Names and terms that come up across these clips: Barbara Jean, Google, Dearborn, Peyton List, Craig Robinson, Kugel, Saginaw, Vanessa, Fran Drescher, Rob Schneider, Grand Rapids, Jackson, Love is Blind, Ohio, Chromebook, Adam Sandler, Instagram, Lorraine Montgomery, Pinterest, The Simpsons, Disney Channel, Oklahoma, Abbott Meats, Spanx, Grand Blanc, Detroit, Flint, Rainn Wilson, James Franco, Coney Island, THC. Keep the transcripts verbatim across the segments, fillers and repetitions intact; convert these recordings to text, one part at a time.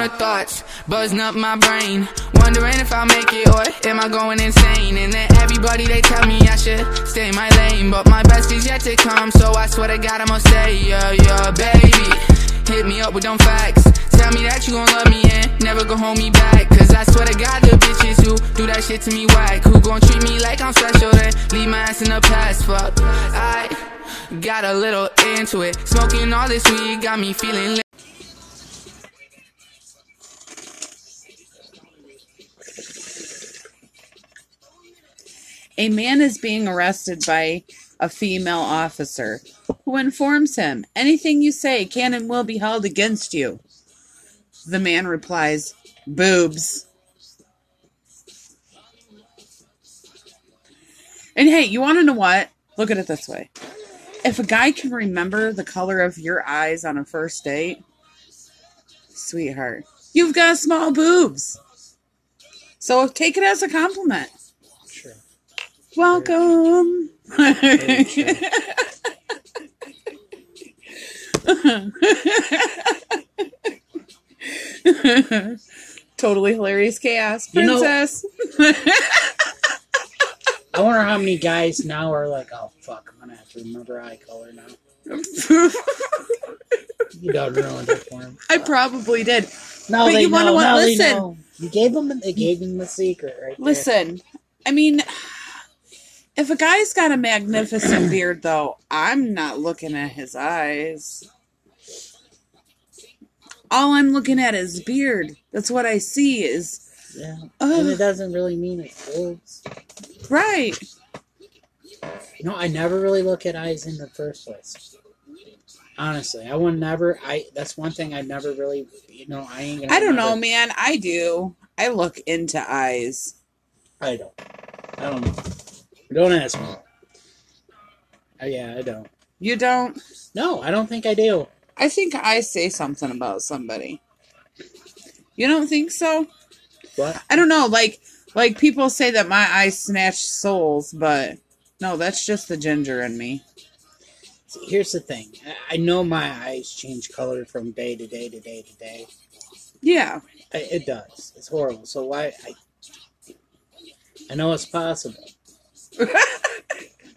of thoughts buzzing up my brain, wondering if I'll make it or am I going insane. And then everybody, they tell me I should stay in my lane, but my best is yet to come, so I swear to God I'ma stay. Yeah, yeah, baby, hit me up with them facts. Tell me that you gon' love me and never gon' hold me back. Cause I swear to God the bitches who do that shit to me whack, who gon' treat me like I'm special then leave my ass in the past. Fuck, I got a little into it. Smoking all this weed got me feeling lit. A man is being arrested by a female officer who informs him, "Anything you say can and will be held against you." The man replies, "Boobs." And hey, you want to know what? Look at it this way. If a guy can remember the color of your eyes on a first date, sweetheart, you've got small boobs. So take it as a compliment. Sure. Welcome. Very true. Totally hilarious chaos, princess. You know, I wonder how many guys now are like, "Oh fuck, I'm gonna have to remember eye color now." You done ruined it for him. I probably did. No, but they you know. Wanna, no, listen, they know. You gave them. They gave them the secret, right? Listen, there. I mean, if a guy's got a magnificent beard, though, I'm not looking at his eyes. All I'm looking at is beard. That's what I see is... Yeah. Ugh. And it doesn't really mean it folds. Right. You know, I never really look at eyes in the first place. Honestly, I would never... I That's one thing I never really... You know, I ain't gonna... I don't remember. know, man. I do. I look into eyes. I don't. I don't know. Don't ask me. Oh, yeah, I don't. You don't? No, I don't think I do. I think I say something about somebody. You don't think so? What? I don't know. Like, like people say that my eyes snatch souls, but no, that's just the ginger in me. See, here's the thing. I know my eyes change color from day to day to day to day. Yeah. I, it does. It's horrible. So why? I, I know it's possible.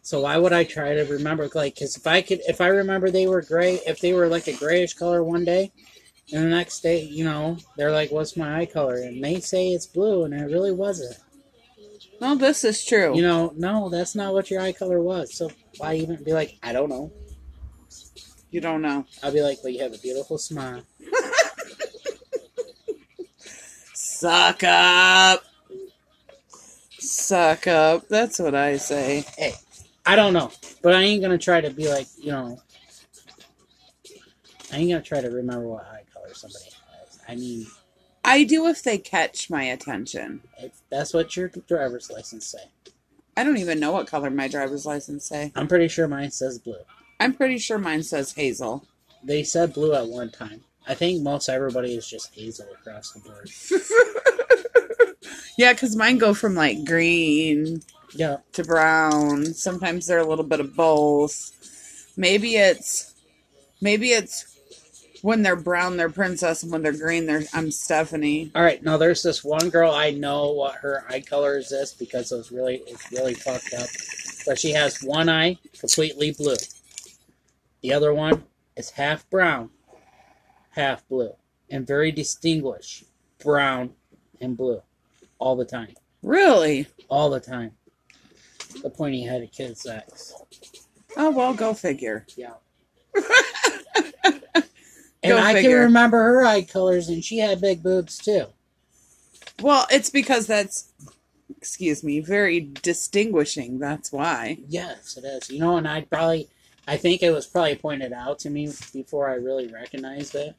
So why would I try to remember? Like, because if I could, if I remember they were gray, if they were like a grayish color one day, and the next day, you know, they're like, "What's my eye color?" And they say it's blue, and it really wasn't. No, this is true. You know, no, that's not what your eye color was. So why even be like, "I don't know"? You don't know. I'll be like, "Well, you have a beautiful smile." Suck up. Suck up. That's what I say. Hey. I don't know, but I ain't going to try to be like, you know, I ain't going to try to remember what eye color somebody has. I mean... I do if they catch my attention. That's what your driver's license say. I don't even know what color my driver's license say. I'm pretty sure mine says blue. I'm pretty sure mine says hazel. They said blue at one time. I think most everybody is just hazel across the board. Yeah, because mine go from, like, green... Yeah. To brown. Sometimes they're a little bit of both. Maybe it's maybe it's when they're brown they're princess and when they're green they're I'm Stephanie. Alright, now there's this one girl I know what her eye color is this because it was really it's really fucked up. But she has one eye completely blue. The other one is half brown, half blue. And very distinguished. Brown and blue. All the time. Really? All the time. The pointy headed kid's ex. Oh, well, go figure. Yeah. And go I figure. Can remember her eye colors, and she had big boobs, too. Well, it's because that's, excuse me, very distinguishing. That's why. Yes, it is. You know, and I probably, I think it was probably pointed out to me before I really recognized it.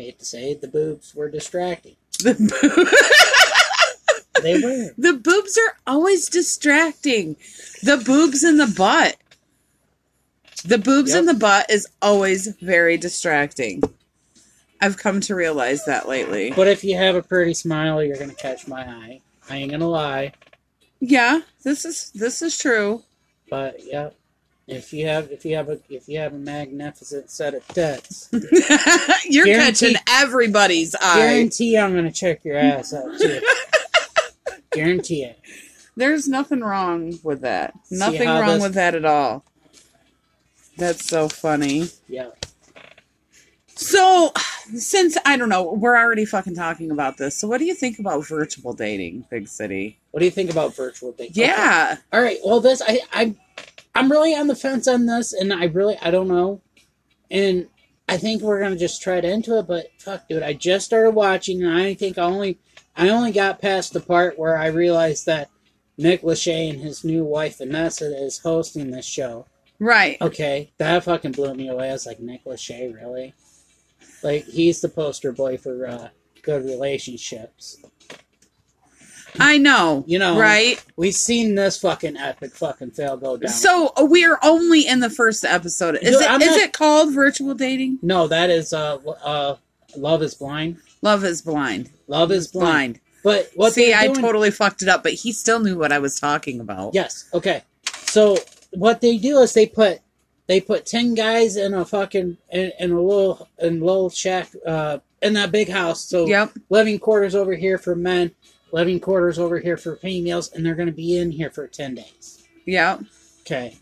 I hate to say it, the boobs were distracting. The boobs. They were. The boobs are always distracting. The boobs in the butt. The boobs yep. in the butt is always very distracting. I've come to realize that lately. But if you have a pretty smile, you're going to catch my eye. I ain't going to lie. Yeah, this is this is true. But, yeah. If you have, if you have a, if you have a magnificent set of tits, you're catching everybody's eye. Guarantee I'm gonna check your ass out too. Guarantee it. There's nothing wrong with that. Nothing wrong those... with that at all. That's so funny. Yeah. So, since, I don't know, we're already fucking talking about this. So what do you think about virtual dating, Big City? What do you think about virtual dating? Yeah. Okay. All right. Well, this, I, I, I'm really on the fence on this, and I really, I don't know. And I think we're going to just tread into it, but fuck, dude, I just started watching, and I think I only, I only got past the part where I realized that Nick Lachey and his new wife, Vanessa, is hosting this show. Right. Okay. That fucking blew me away. I was like, Nick Lachey, really? Like, he's the poster boy for uh, good relationships. I know. You know, right? We've seen this fucking epic fucking fail go down. So, we're only in the first episode. Is, Dude, it, is not... it called Virtual Dating? No, that is uh, uh, Love is Blind. Love is Blind. Love is Blind. But what See, I doing... totally fucked it up, but he still knew what I was talking about. Yes. Okay. So, what they do is they put... They put ten guys in a fucking in, in a little in little shack uh, in that big house. So yep. living quarters over here for men, living quarters over here for females, and they're going to be in here for ten days. Yeah. Okay.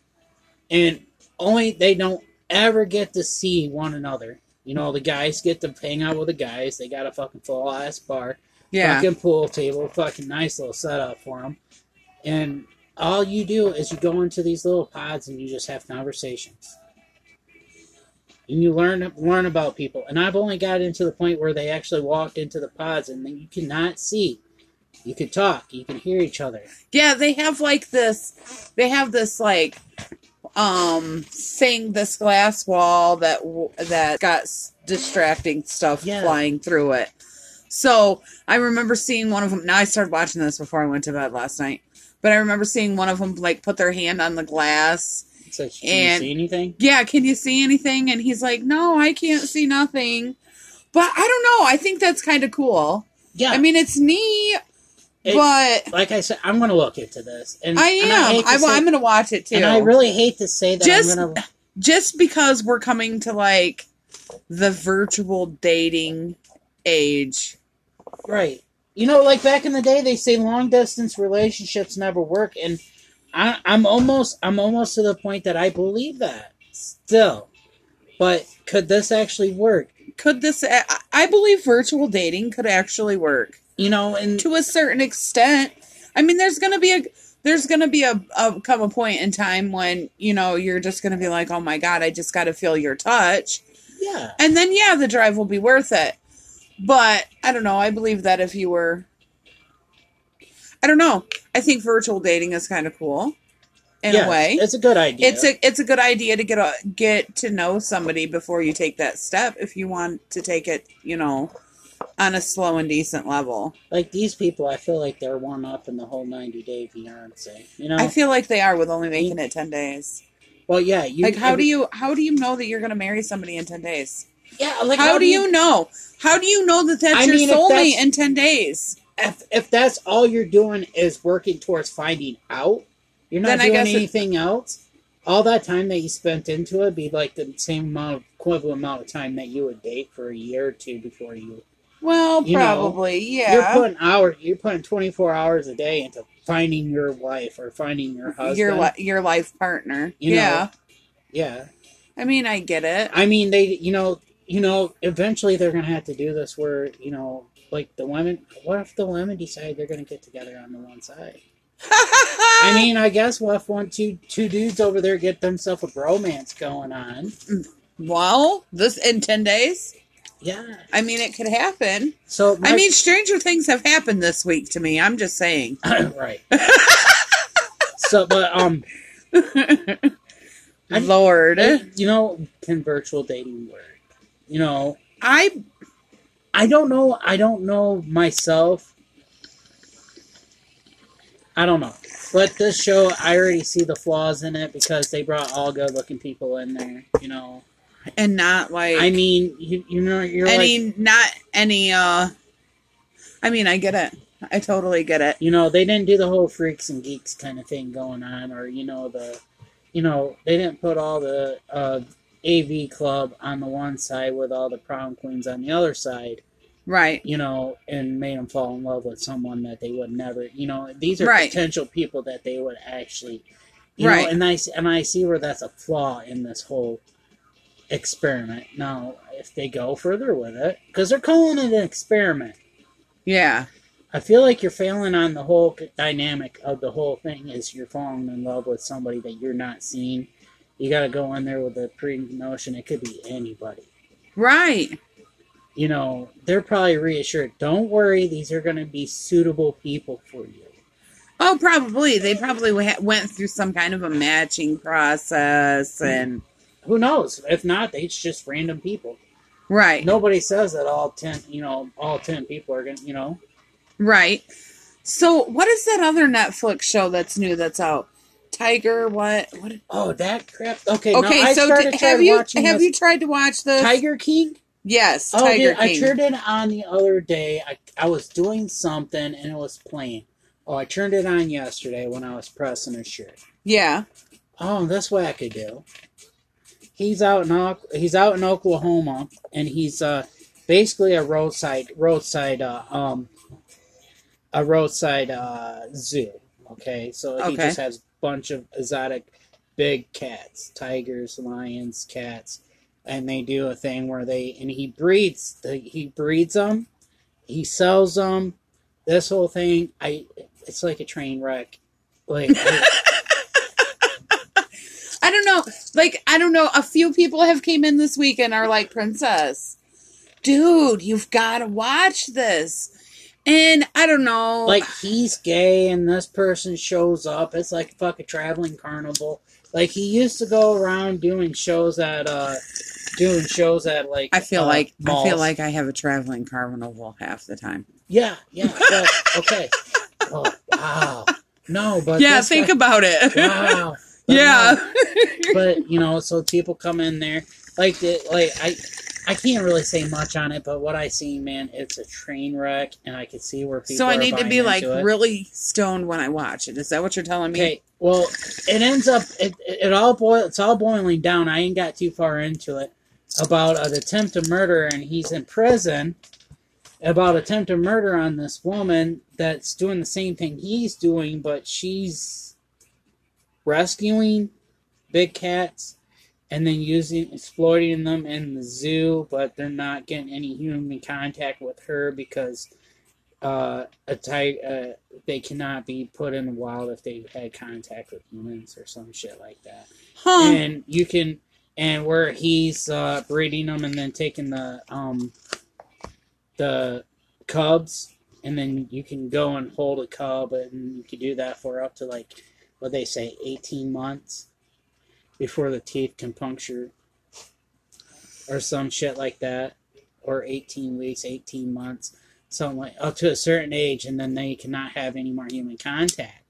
And only they don't ever get to see one another. You know, the guys get to hang out with the guys. They got a fucking full ass bar, yeah. fucking pool table, fucking nice little setup for them, and. All you do is you go into these little pods and you just have conversations. And you learn learn about people. And I've only got into the point where they actually walked into the pods and you cannot see. You can talk. You can hear each other. Yeah, they have like this, they have this like, um, thing, this glass wall that, that got distracting stuff yeah. flying through it. So I remember seeing one of them. Now I started watching this before I went to bed last night. But I remember seeing one of them, like, put their hand on the glass. It's like, can and, you see anything? Yeah, can you see anything? And he's like, no, I can't see nothing. But I don't know. I think that's kind of cool. Yeah. I mean, it's neat, it, but... Like I said, I'm going to look into this. And, I am. And I I, say, I'm going to watch it, too. And I really hate to say that just, I'm going to... Just because we're coming to, like, the virtual dating age. Right. You know, like back in the day, they say long distance relationships never work, and I, I'm almost, I'm almost to the point that I believe that still. But could this actually work? Could this? I believe virtual dating could actually work. You know, and to a certain extent, I mean, there's gonna be a, there's gonna be a, a come a point in time when you know you're just gonna be like, oh my god, I just got to feel your touch. Yeah. And then yeah, the drive will be worth it. But, I don't know, I believe that if you were... I don't know. I think virtual dating is kind of cool, in yeah, a way. It's a good idea. It's a it's a good idea to get a, get to know somebody before you take that step, if you want to take it, you know, on a slow and decent level. Like, these people, I feel like they're warm up in the whole ninety-day fiancé, you know? I feel like they are, with only making it ten days. Well, yeah. You, like, how I, do you how do you know that you're going to marry somebody in ten days? Yeah, like how, how do you, you know? How do you know that that's I your mean, soulmate in ten days? If if that's all you're doing is working towards finding out, you're not then doing anything it, else. All that time that you spent into it be like the same amount, of, equivalent amount of time that you would date for a year or two before you. Well, you probably, know, yeah. You're putting hours. You're putting twenty-four hours a day into finding your wife or finding your husband, your li- your life partner. You yeah, know, yeah. I mean, I get it. I mean, they, you know. You know, eventually they're going to have to do this where, you know, like the women, what if the women decide they're going to get together on the one side? I mean, I guess what if one, two, two dudes over there get themselves a bromance going on? Well, this in ten days? Yeah. I mean, it could happen. So, my, I mean, stranger things have happened this week to me. I'm just saying. Right. So, but, um... Lord. I, you know, can virtual dating work? You know, I, I don't know. I don't know myself. I don't know. But this show, I already see the flaws in it because they brought all good-looking people in there. You know, and not like I mean, you, you know, you're any like, not any. Uh, I mean, I get it. I totally get it. You know, they didn't do the whole freaks and geeks kind of thing going on, or you know the. you know, they didn't put all the uh, A V club on the one side with all the prom queens on the other side. Right. You know, and made them fall in love with someone that they would never, you know, these are right. potential people that they would actually, you right. know, and I, and I see where that's a flaw in this whole experiment. Now, if they go further with it, because they're calling it an experiment. Yeah. I feel like you're failing on the whole dynamic of the whole thing is you're falling in love with somebody that you're not seeing. You got to go in there with the pre-notion it could be anybody. Right. You know, they're probably reassured. Don't worry, these are going to be suitable people for you. Oh, probably. They probably went through some kind of a matching process. And who knows? If not, it's just random people. Right. Nobody says that all ten, you know, all ten people are going to, you know. Right. So what is that other Netflix show that's new that's out? Tiger, what? What? Oh, that crap. Okay, okay now, so I did, have, you, have you tried to watch this? Tiger King? Yes, oh, Tiger dude, King. I turned it on the other day. I, I was doing something, and it was playing. Oh, I turned it on yesterday when I was pressing a shirt. Yeah. Oh, that's wackadoo. He's out in he's out in Oklahoma, and he's uh, basically a roadside roadside uh, um a roadside uh, zoo. Okay, so he okay. just has a bunch of exotic big cats, tigers, lions, cats. And they do a thing where they, and he breeds, he breeds them, he sells them, this whole thing, I, it's like a train wreck. Like, I don't know, like, I don't know, a few people have came in this week and are like, Princess, dude, you've got to watch this. And I don't know. Like, he's gay and this person shows up. It's like a fucking traveling carnival. Like, he used to go around doing shows at, uh, doing shows at, like, I feel uh, like malls. I feel like I have a traveling carnival half the time. Yeah, yeah. But, okay. Oh, wow. No, but... Yeah, think guy, about it. Wow. But yeah. No, but, you know, so people come in there. Like, the, like I I can't really say much on it, but what I see, man, it's a train wreck, and I can see where people So I are need to be, like, it. really stoned when I watch it. Is that what you're telling me? Okay. Well, it ends up, it, it all boil, it's all boiling down. I ain't got too far into it. About an attempted murder, and he's in prison. About attempted murder on this woman that's doing the same thing he's doing, but she's rescuing big cats and then using, exploiting them in the zoo, but they're not getting any human contact with her because... Uh, a tiger. Uh, they cannot be put in the wild if they had contact with humans or some shit like that. Huh. And you can, and where he's uh, breeding them and then taking the um the cubs, and then you can go and hold a cub, and you can do that for up to like what they say, eighteen months before the teeth can puncture or some shit like that, or eighteen weeks, eighteen months. Something like up to a certain age, and then they cannot have any more human contact.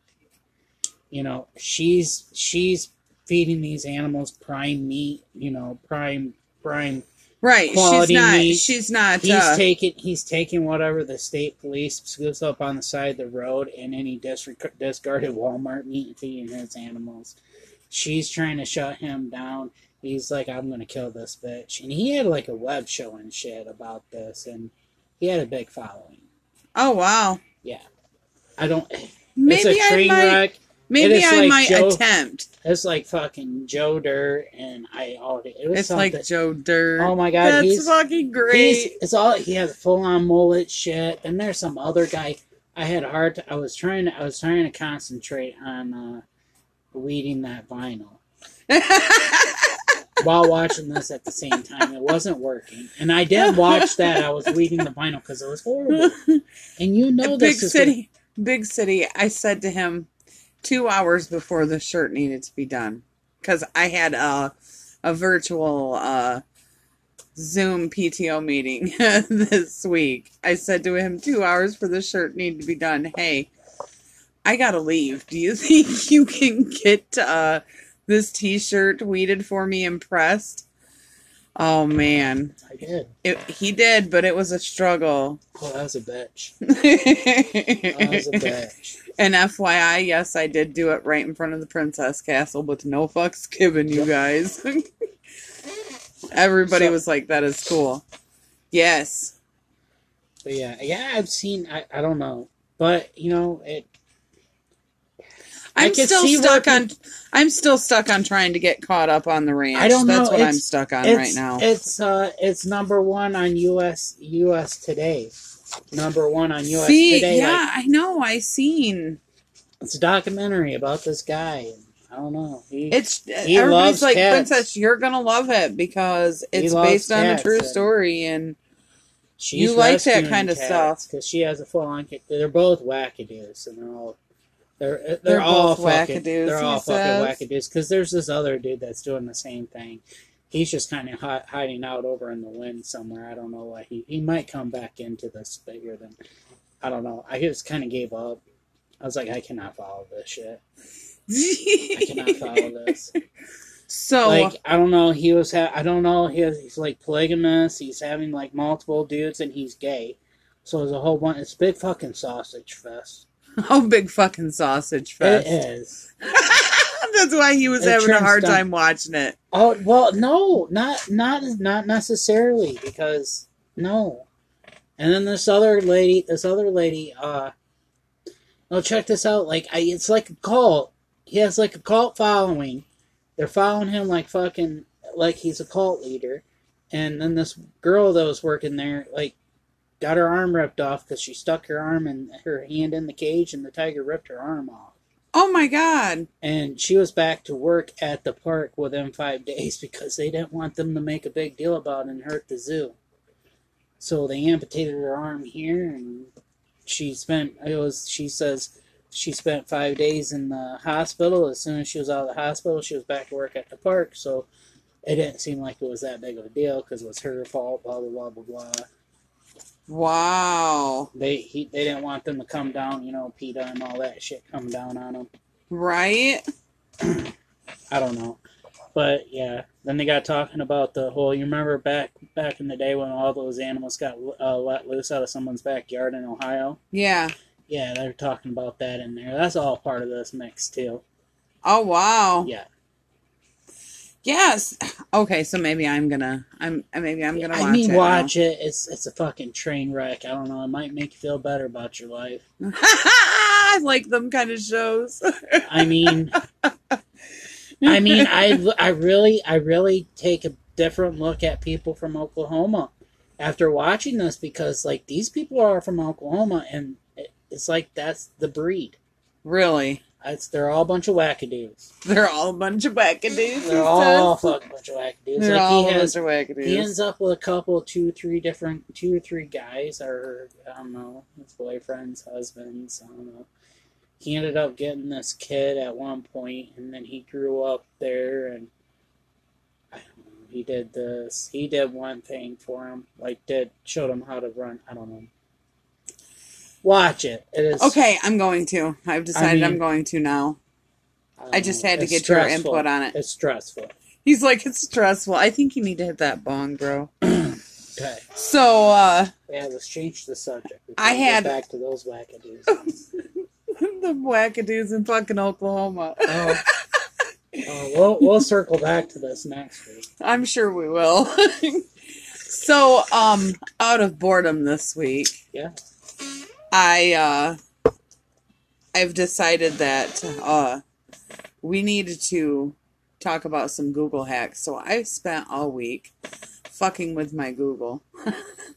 You know, she's she's feeding these animals prime meat. You know, prime prime right. quality she's not, meat. She's not. He's uh, taking he's taking whatever the state police scoops up on the side of the road and any disre- discarded Walmart meat and feeding his animals. She's trying to shut him down. He's like, I'm gonna kill this bitch. And he had like a web show and shit about this and. He had a big following. Oh, wow. Yeah. I don't... Maybe it's a train I might, wreck. Maybe I like might Joe, attempt. It's like fucking Joe Dirt and I... Oh, it was it's something. like Joe Dirt. Oh, my God. That's he's, fucking great. He's, it's all... He has full-on mullet shit. And there's some other guy... I had a hard... To, I was trying to... I was trying to concentrate on uh, weeding that vinyl. While watching this at the same time, it wasn't working, and I did watch that. I was reading the vinyl because it was horrible, and you know this big city, gonna... big city. I said to him two hours before the shirt needed to be done because I had a a virtual uh, Zoom P T O meeting this week. I said to him two hours for the shirt needed to be done. Hey, I gotta leave. Do you think you can get? Uh, This t-shirt weeded for me and pressed. Oh, man. I did. It, he did, but it was a struggle. Well, that was a bitch. That was a bitch. And F Y I, yes, I did do it right in front of the Princess Castle with no fucks given, you guys. Everybody so, was like, that is cool. Yes. But yeah, yeah, I've seen, I, I don't know. But, you know, it... I'm still stuck on. I'm still stuck on trying to get caught up on The Ranch. I don't know. That's what I'm stuck on right now. It's uh, it's number one on U S U S Today. Number one on U S See, Today. Yeah, like, I know. I seen. It's a documentary about this guy. I don't know. He, it's he everybody's like cats. Princess. You're gonna love it because it's based on a true story, and you like that kind of stuff because she has a full on. They're both wackadoos, and they're all. They're, they're they're all fucking wackadoos, they're all fucking wackadoos because there's this other dude that's doing the same thing. He's just kind of hi- hiding out over in the wind somewhere. I don't know why he he might come back into this bigger than I don't know. I just kind of gave up. I was like, I cannot follow this shit. I cannot follow this. So like I don't know. He was ha- I don't know. He was, he's like polygamous. He's having like multiple dudes and he's gay. So there's a whole bunch. It's big fucking sausage fest. Oh, big fucking sausage fest. It is. That's why he was it having a hard down. time watching it. Oh, well, no, not not not necessarily because no. And then this other lady, this other lady, uh, no, check this out. Like, I, it's like a cult. He has like a cult following. They're following him like fucking like he's a cult leader. And then this girl that was working there, like. Got her arm ripped off because she stuck her arm and her hand in the cage, and the tiger ripped her arm off. Oh my God! And she was back to work at the park within five days because they didn't want them to make a big deal about it and hurt the zoo. So they amputated her arm here, and she spent. It was. She says she spent five days in the hospital. As soon as she was out of the hospital, she was back to work at the park. So it didn't seem like it was that big of a deal because it was her fault. Blah blah blah blah blah. Wow. They he, they didn't want them to come down, you know, PETA and all that shit come down on them. Right? I don't know. But, yeah. Then they got talking about the whole, you remember back back in the day when all those animals got uh, let loose out of someone's backyard in Ohio? Yeah. Yeah, they were talking about that in there. That's all part of this mix, too. Oh, wow. Yeah. Yes. Okay, so maybe I'm gonna. I'm maybe I'm gonna. Watch I mean, it watch now. it. It's it's a fucking train wreck. I don't know. It might make you feel better about your life. I like them kind of shows. I mean, I mean, I I really I really take a different look at people from Oklahoma after watching this because like these people are from Oklahoma and it, it's like that's the breed. Really. It's, they're all a bunch of wackadoos. They're all a bunch of wackadoos. They're all a fucking bunch of wackadoos. They're like all he has, a bunch of wackadoos. He ends up with a couple, two, three different, two or three guys, or I don't know, his boyfriends, husbands, I don't know. He ended up getting this kid at one point, and then he grew up there, and I don't know, he did this. He did one thing for him, like did showed him how to run. I don't know. Watch it. It is okay. I'm going to. I've decided I mean, I'm going to now. I, I just know. had to it's get stressful. your input on it. It's stressful. He's like, it's stressful. I think you need to hit that bong, bro. Okay. So, uh... yeah, let's change the subject. I had... back to those wackadoos. The wackadoos in fucking Oklahoma. Oh. uh, we'll, we'll circle back to this next week. I'm sure we will. So, um, out of boredom this week. Yeah. I, uh, I've decided that uh, we needed to talk about some Google hacks. So I spent all week fucking with my Google.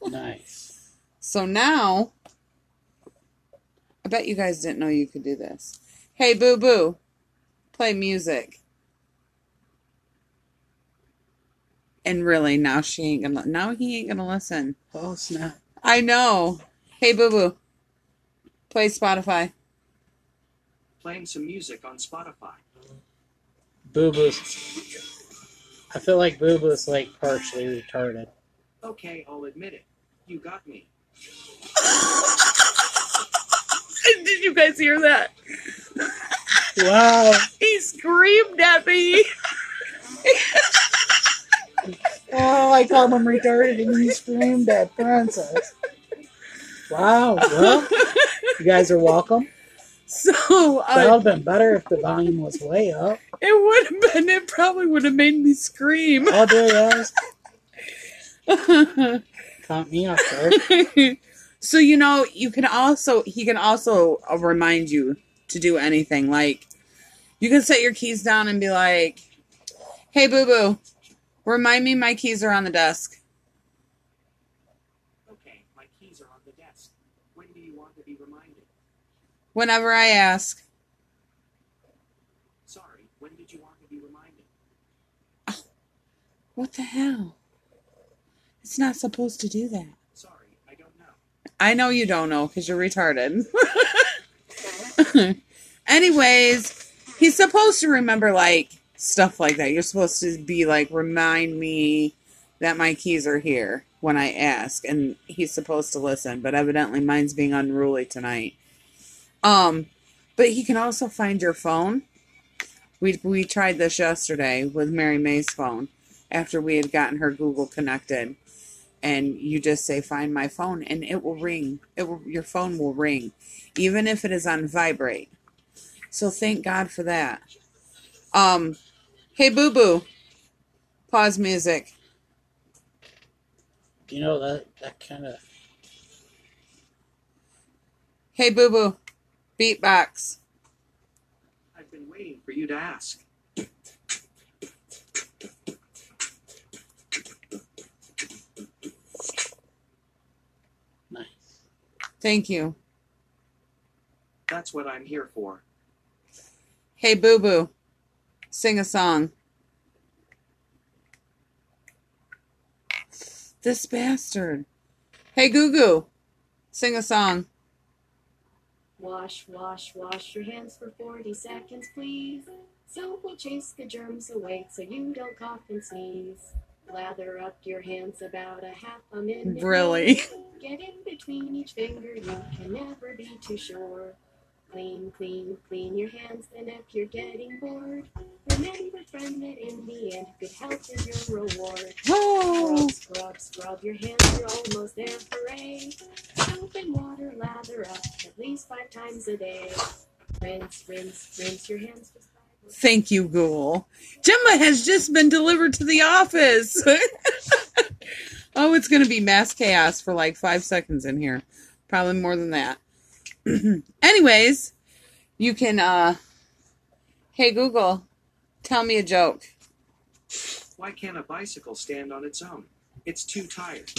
Nice. So now, I bet you guys didn't know you could do this. Hey, boo-boo, play music. And really, now she ain't gonna, now he ain't gonna listen. Oh, snap. I know. Hey, boo-boo. Play Spotify. Playing some music on Spotify. Boo Boo. I feel like Boo Boo's like partially retarded. Okay, I'll admit it. You got me. Did you guys hear that? Wow. He screamed at me. Oh, I called him retarded and he screamed at Princess. Wow, well, you guys are welcome. So uh, that would have been better if the volume was way up. It would have been. It probably would have made me scream. Oh, there it is. Caught me off guard. So, you know, you can also, he can also remind you to do anything. Like, you can set your keys down and be like, hey, boo-boo, remind me my keys are on the desk. Okay, my keys are on the desk. When do you want to be reminded? Whenever I ask. Sorry, when did you want to be reminded? Oh, what the hell? It's not supposed to do that. I know you don't know because you're retarded. Anyways, he's supposed to remember, like, stuff like that. You're supposed to be like, remind me that my keys are here when I ask. And he's supposed to listen. But evidently, mine's being unruly tonight. Um, But he can also find your phone. We, we tried this yesterday with Mary Mae's phone after we had gotten her Google connected. And you just say, find my phone, and it will ring. It will, your phone will ring, even if it is on vibrate. So thank God for that. Um, hey, boo-boo, pause music. You know, that, that kind of... Hey, boo-boo, beatbox. I've been waiting for you to ask. Thank you. That's what I'm here for. Hey, boo-boo, sing a song. This bastard. Hey, Goo-Goo, sing a song. Wash, wash, wash your hands for forty seconds, please. Soap will chase the germs away so you don't cough and sneeze. Lather up your hands about a half a minute. Really? Get in between each finger, you can never be too sure. Clean, clean, clean your hands, and if you're getting bored, remember, friend, that in the end, good health is your reward. Oh. Scrub, scrub, scrub your hands, you're almost there, hooray. Soap and water, lather up at least five times a day. Rinse, rinse, rinse your hands. Thank you, Google. Gemma has just been delivered to the office. Oh, it's going to be mass chaos for like five seconds in here. Probably more than that. Anyways, you can, uh, hey, Google, tell me a joke. Why can't a bicycle stand on its own? It's too tired.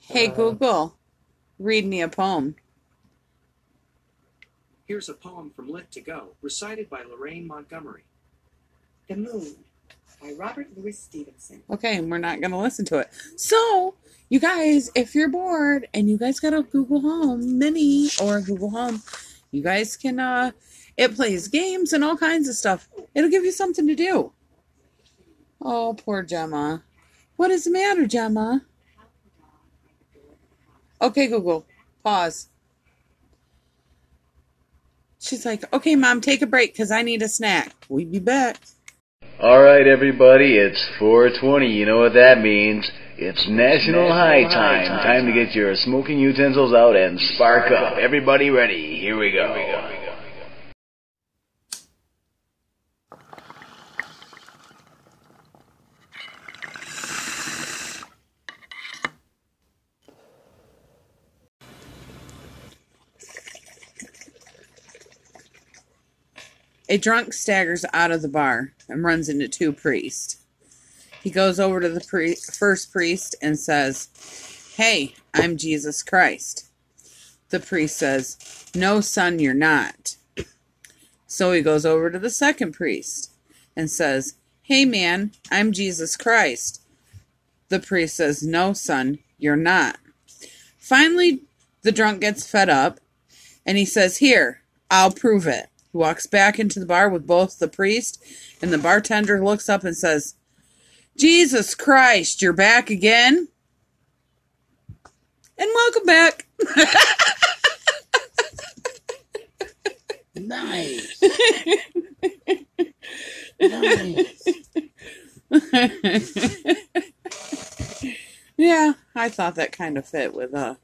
Hey, uh... Google, read me a poem. Here's a poem from Lit to Go, recited by Lorraine Montgomery. The Moon by Robert Louis Stevenson. Okay, and we're not going to listen to it. So, you guys, if you're bored and you guys got a Google Home Mini or a Google Home, you guys can, uh, it plays games and all kinds of stuff. It'll give you something to do. Oh, poor Gemma. What is the matter, Gemma? Okay, Google, pause. She's like, okay, Mom, take a break because I need a snack. We'll be back. All right, everybody, it's four twenty. You know what that means. It's National, National High, High Time. Time. Time to get your smoking utensils out and spark up. Everybody ready. Here we go. Here we go. A drunk staggers out of the bar and runs into two priests. He goes over to the pre- first priest and says, hey, I'm Jesus Christ. The priest says, no, son, you're not. So he goes over to the second priest and says, hey, man, I'm Jesus Christ. The priest says, no, son, you're not. Finally, the drunk gets fed up and he says, here, I'll prove it. He walks back into the bar with both the priest and the bartender looks up and says, Jesus Christ, you're back again? And welcome back. Nice. Nice. Yeah, I thought that kind of fit with uh,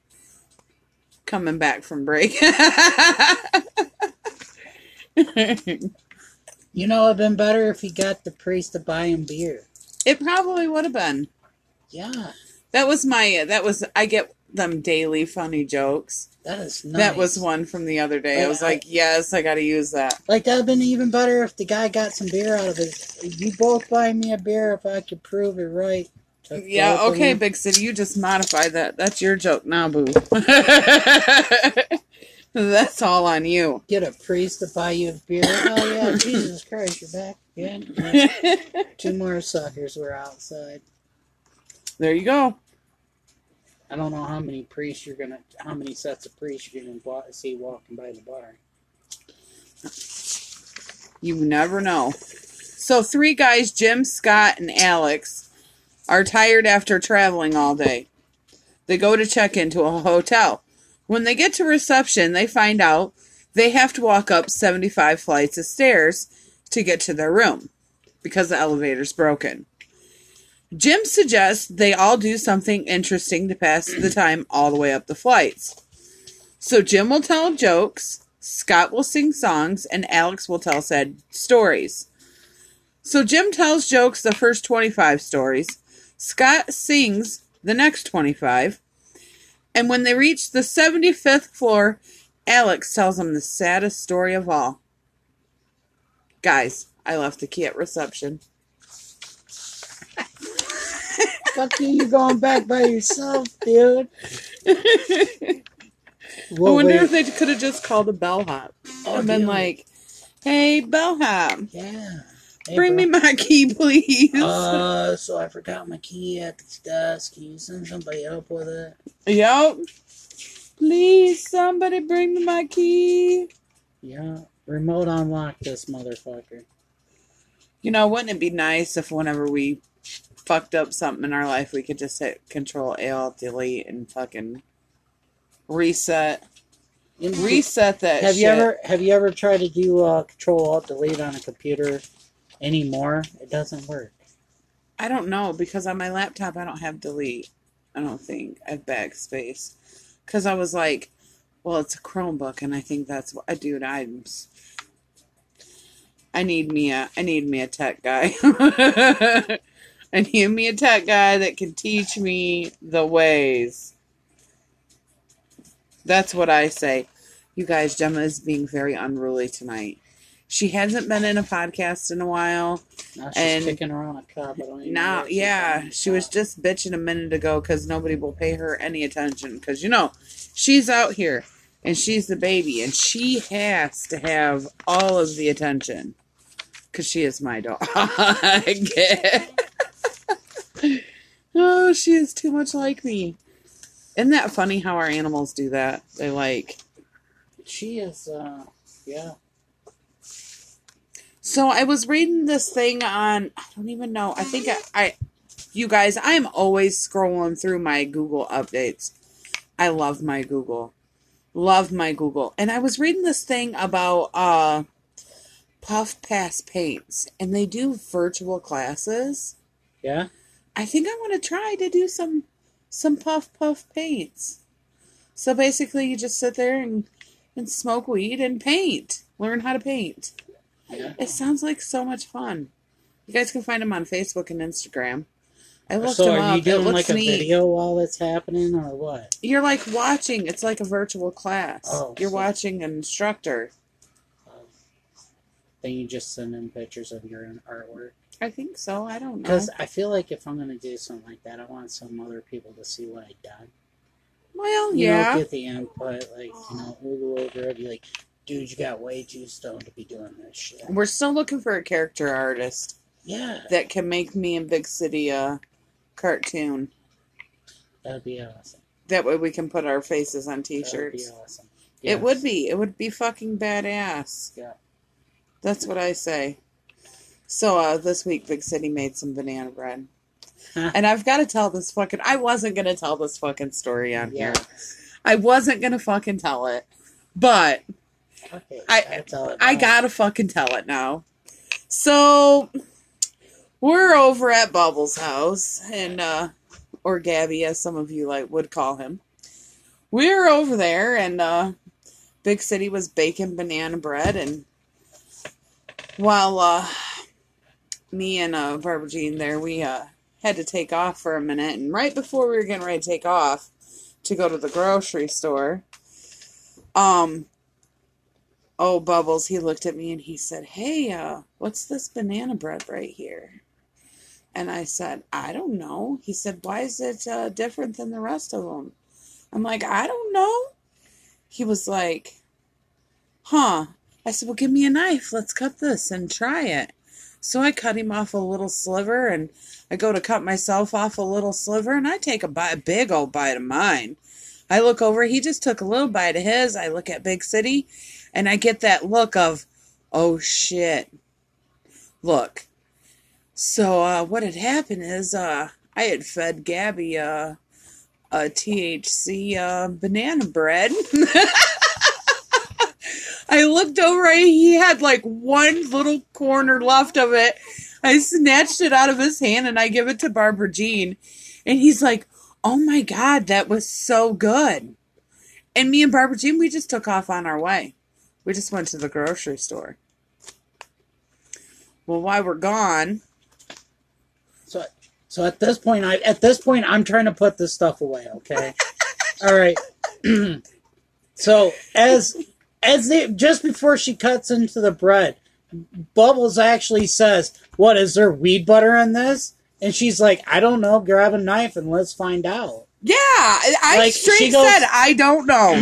coming back from break. You know, it would have been better if he got the priest to buy him beer. It probably would have been. Yeah. That was my, that was, I get them daily funny jokes. That is nice. That was one from the other day. But I was I, like, yes, I got to use that. Like, that would have been even better if the guy got some beer out of his, you both buy me a beer if I could prove it right. That's yeah, okay, Big City, you just modify that. That's your joke now, boo. That's all on you. Get a priest to buy you a beer. Oh, yeah, Jesus Christ, you're back again. Yeah. Two more suckers were outside. There you go. I don't know how many priests you're going to, how many sets of priests you're going to see walking by the bar. You never know. So three guys, Jim, Scott, and Alex, are tired after traveling all day. They go to check into a hotel. When they get to reception, they find out they have to walk up seventy-five flights of stairs to get to their room because the elevator's broken. Jim suggests they all do something interesting to pass the time all the way up the flights. So Jim will tell jokes, Scott will sing songs, and Alex will tell sad stories. So Jim tells jokes the first twenty-five stories. Scott sings the next twenty-five. And when they reach the seventy-fifth floor, Alex tells them the saddest story of all. Guys, I left the key at reception. Fuck you, you going back by yourself, dude. Well, I wonder wait. if they could have just called a bellhop. Oh, and been like, hey, bellhop. Yeah. Hey, Bring bro. me my key, please. Uh, so I forgot my key at the desk. Can you send somebody up with it? Yup. Please, somebody bring me my key. Yeah. Remote unlock this motherfucker. You know, wouldn't it be nice if whenever we fucked up something in our life, we could just hit Control Alt Delete and fucking reset. Reset that have shit. You ever, have you ever tried to do uh, Control Alt Delete on a computer anymore? It doesn't work. I don't know, because on my laptop I don't have delete. I don't think I have backspace. Because I was like, well, it's a Chromebook, and I think that's what I do to items. I need me a, I need me a tech guy. I need me a tech guy that can teach me the ways. That's what I say. You guys, Gemma is being very unruly tonight. She hasn't been in a podcast in a while. Now she's and kicking around a cup. I don't even now, yeah, she was just bitching a minute ago because nobody will pay her any attention. Because, you know, she's out here and she's the baby and she has to have all of the attention because she is my dog. Oh, she is too much like me. Isn't that funny how our animals do that? They like. She is, uh, yeah. So I was reading this thing on, I don't even know, I think I, I, you guys, I'm always scrolling through my Google updates. I love my Google. Love my Google. And I was reading this thing about uh, Puff Pass Paints, and they do virtual classes. Yeah? I think I want to try to do some, some Puff Puff Paints. So basically you just sit there and, and smoke weed and paint. Learn how to paint. Yeah. It sounds like so much fun. You guys can find them on Facebook and Instagram. I looked so them up. So are you doing like a neat. video while it's happening or what? You're like watching. It's like a virtual class. Oh, You're so. watching an instructor. Um, then you just send them pictures of your own artwork. I think so. I don't know. Because I feel like if I'm going to do something like that, I want some other people to see what I've done. Well, you yeah. You know, get the input. Like, you know, Google over it. Be like, dude, you got way too stoned to be doing this shit. We're still looking for a character artist. Yeah. That can make me and Big City a cartoon. That'd be awesome. That way we can put our faces on t-shirts. That'd be awesome. Yes. It would be. It would be fucking badass. Yeah. That's what I say. So, uh, this week Big City made some banana bread. Huh. And I've got to tell this fucking... I wasn't going to tell this fucking story on yes. here. I wasn't going to fucking tell it. But... Okay, I I gotta fucking tell it now. So we're over at Bubble's house, and uh, or Gabby, as some of you like would call him. We were over there, and uh, Big City was baking banana bread, and while uh, me and uh, Barbara Jean there, we uh, had to take off for a minute, and right before we were getting ready to take off to go to the grocery store, um, oh, Bubbles, he looked at me and he said, hey, uh, what's this banana bread right here? And I said, I don't know. He said, why is it uh, different than the rest of them? I'm like, I don't know. He was like, huh. I said, well, give me a knife. Let's cut this and try it. So I cut him off a little sliver, and I go to cut myself off a little sliver, and I take a, bite, a big old bite of mine. I look over. He just took a little bite of his. I look at Big City, and I get that look of, oh, shit. Look. So uh, what had happened is uh, I had fed Gabby uh, a T H C uh, banana bread. I looked over, he had like one little corner left of it. I snatched it out of his hand and I give it to Barbara Jean. And he's like, oh my God, that was so good. And me and Barbara Jean, we just took off on our way. We just went to the grocery store. Well, while we're gone. So, so at this point, I, at this point, I'm trying to put this stuff away. Okay. All right. So as, As they, just before she cuts into the bread, Bubbles actually says, what, is there weed butter in this? And she's like, I don't know. Grab a knife and let's find out. Yeah. I like, straight goes, said, I don't know.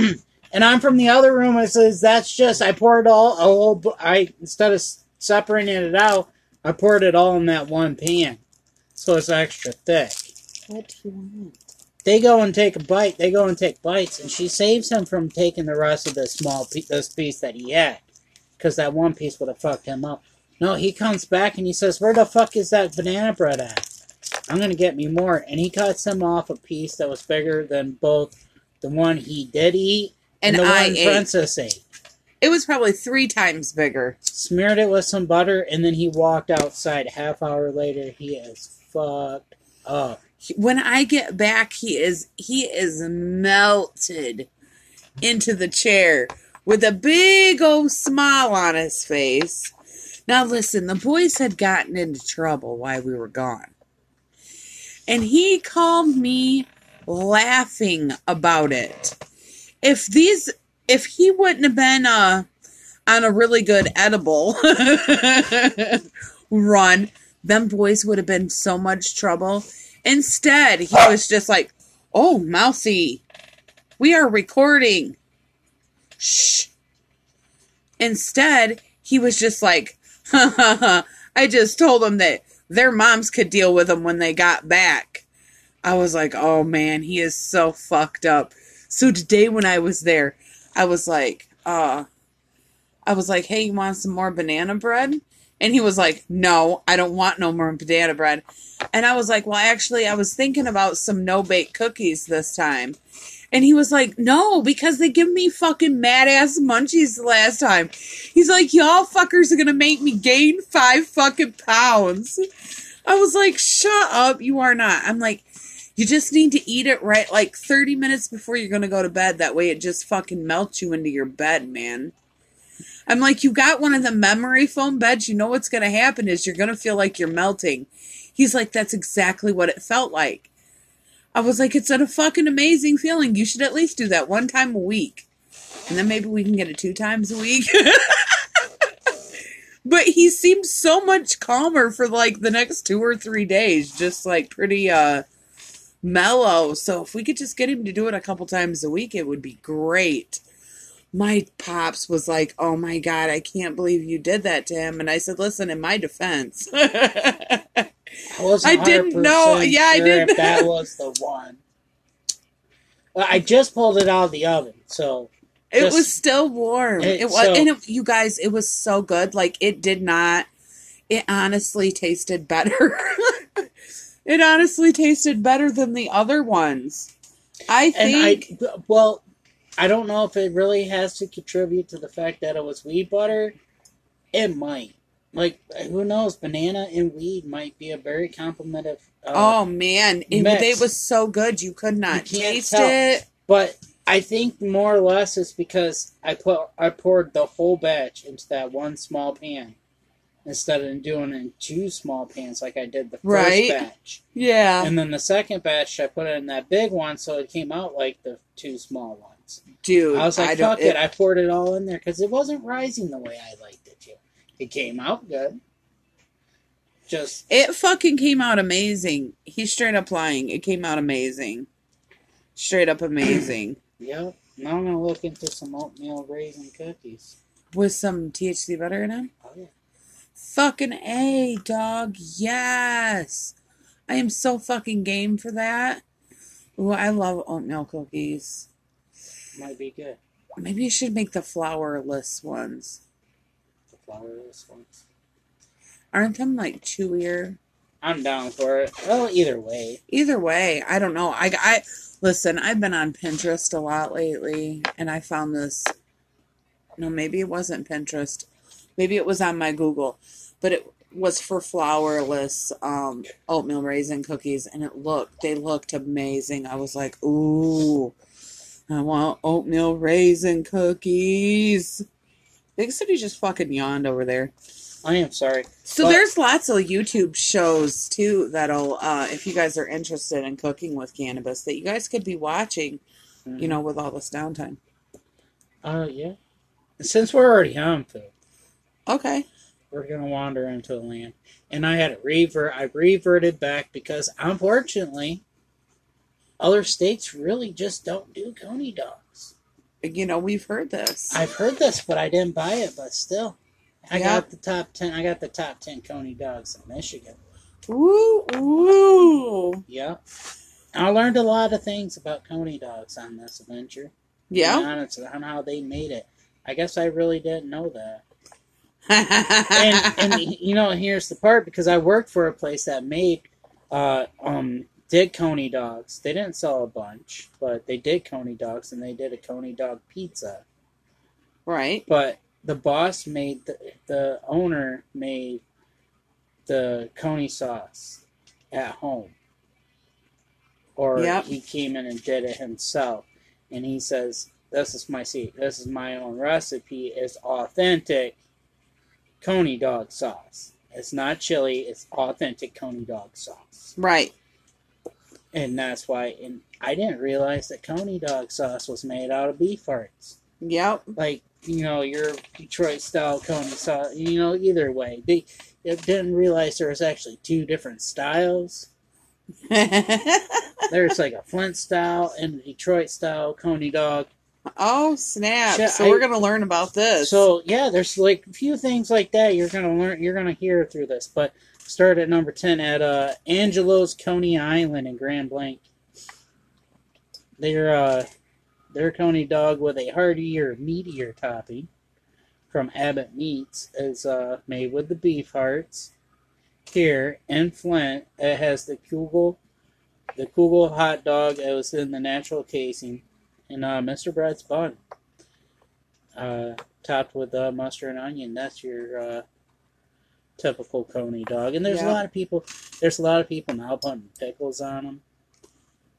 And I'm from the other room. I says, that's just, I poured it all, a little, I, instead of separating it out, I poured it all in that one pan. So it's extra thick. What do you want? They go and take a bite. They go and take bites, and she saves him from taking the rest of the small piece, this piece that he had, because that one piece would have fucked him up. No, he comes back and he says, "Where the fuck is that banana bread at? I'm gonna get me more." And he cuts him off a piece that was bigger than both the one he did eat and, and the I one ate. Princess ate. It was probably three times bigger. Smeared it with some butter, and then he walked outside. Half hour later, he is fucked up. When I get back, he is he is melted into the chair with a big old smile on his face. Now, listen, the boys had gotten into trouble while we were gone. And he called me laughing about it. If these, if he wouldn't have been uh, on a really good edible run, them boys would have been so much trouble. Instead, he was just like, oh, Mousy, we are recording. Shh. Instead, he was just like, ha, ha, ha. I just told them that their moms could deal with them when they got back. I was like, oh, man, he is so fucked up. So today when I was there, I was like, uh, I was like, hey, you want some more banana bread? And he was like, no, I don't want no more banana bread. And I was like, well, actually, I was thinking about some no-bake cookies this time. And he was like, no, because they give me fucking mad-ass munchies the last time. He's like, y'all fuckers are going to make me gain five fucking pounds. I was like, shut up, you are not. I'm like, you just need to eat it right like thirty minutes before you're going to go to bed. That way it just fucking melts you into your bed, man. I'm like, you got one of the memory foam beds. You know what's going to happen is you're going to feel like you're melting. He's like, that's exactly what it felt like. I was like, it's a fucking amazing feeling. You should at least do that one time a week. And then maybe we can get it two times a week. But he seemed so much calmer for like the next two or three days. Just like pretty uh, mellow. So if we could just get him to do it a couple times a week, it would be great. My pops was like, oh my God, I can't believe you did that to him. And I said, listen, in my defense, I, I didn't know. Yeah, I sure didn't. If that was the one. Well, I just pulled it out of the oven, so just, it was still warm. It, it was, so, and it, you guys, it was so good. Like it did not. It honestly tasted better. It honestly tasted better than the other ones. I think. I, well. I don't know if it really has to contribute to the fact that it was weed butter. It might. Like, who knows? Banana and weed might be a very complementary. Uh, oh, man. It, it was so good. You could not you taste tell. it. But I think more or less it's because I put I poured the whole batch into that one small pan instead of doing it in two small pans like I did the first right? batch. Yeah. And then the second batch, I put it in that big one, so it came out like the two small ones. Dude, I was like, I fuck it. it. I poured it all in there because it wasn't rising the way I liked it to. It came out good. Just It fucking came out amazing. He's straight up lying. It came out amazing. Straight up amazing. Yep. Now I'm going to look into some oatmeal raisin cookies. With some T H C butter in them? Oh, yeah. Fucking A, dog. Yes. I am so fucking game for that. Ooh, I love oatmeal cookies. Might be good. Maybe you should make the flourless ones. Flourless ones. Aren't them like chewier? I'm down for it. Well, either way. Either way, I don't know. I, I listen. I've been on Pinterest a lot lately, and I found this. No, maybe it wasn't Pinterest. Maybe it was on my Google, but it was for flourless um, oatmeal raisin cookies, and it looked. They looked amazing. I was like, ooh, I want oatmeal raisin cookies. Big City just fucking yawned over there. I am sorry. So but there's lots of YouTube shows, too, that'll, uh, if you guys are interested in cooking with cannabis, that you guys could be watching, mm-hmm. you know, with all this downtime. Uh, yeah. Since we're already home, though. Okay. We're going to wander into the land. And I had it revert. I reverted back because, unfortunately, other states really just don't do Coney dogs. You know, we've heard this. I've heard this, but I didn't buy it, but still. I yep. got the top ten. I got the top ten Coney dogs in Michigan. Woo, woo. Yep. I learned a lot of things about Coney dogs on this adventure. Yeah. To be honest, on how they made it. I guess I really didn't know that. and, and, you know, here's the part, because I worked for a place that made, uh, um, did Coney dogs. They didn't sell a bunch, but they did Coney dogs, and they did a Coney dog pizza. Right. But the boss made, the, the owner made the Coney sauce at home. Or yep. he came in and did it himself. And he says, this is my secret. This is my own recipe. It's authentic Coney dog sauce. It's not chili. It's authentic Coney dog sauce. Right. And that's why, and I didn't realize that Coney dog sauce was made out of beef hearts. Yep. Like, you know, your Detroit-style Coney sauce, you know, either way. They, they didn't realize there was actually two different styles. There's like a Flint-style and a Detroit-style Coney dog. Oh, snap. So, so I, we're going to learn about this. So, yeah, there's like a few things like that you're going to learn, you're going to hear through this, but... Start at number ten at uh, Angelo's Coney Island in Grand Blanc. Their uh, their Coney dog with a heartier, meatier topping from Abbott Meats is uh, made with the beef hearts. Here in Flint, it has the Kugel, the Kugel hot dog that was in the natural casing, and uh, Mister Bread's bun, uh, topped with uh, mustard and onion. That's your. Uh, Typical Coney dog, and there's yeah. a lot of people. There's a lot of people now putting pickles on them.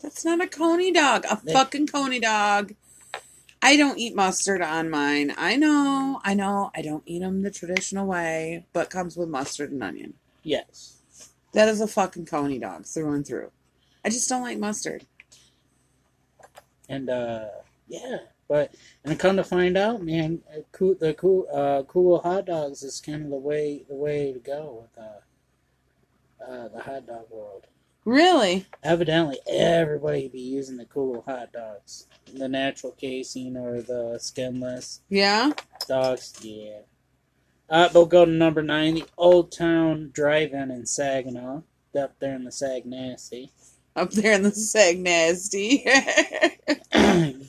That's not a Coney dog. A they, fucking Coney dog. I don't eat mustard on mine. I know, I know. I don't eat them the traditional way, but comes with mustard and onion. Yes, that is a fucking Coney dog through and through. I just don't like mustard. And uh, yeah, but and come to find out, man, cool, the cool, uh, cool hot dogs is kind of the way the way to go with uh, uh, the hot dog world. Really? Evidently, everybody be using the cool hot dogs, the natural casing or the skinless. Yeah. Dogs, yeah. Uh, we'll go to number nine, the Old Town Drive-In in Saginaw, up there in the Sag Nasty. Up there in the Sag Nasty.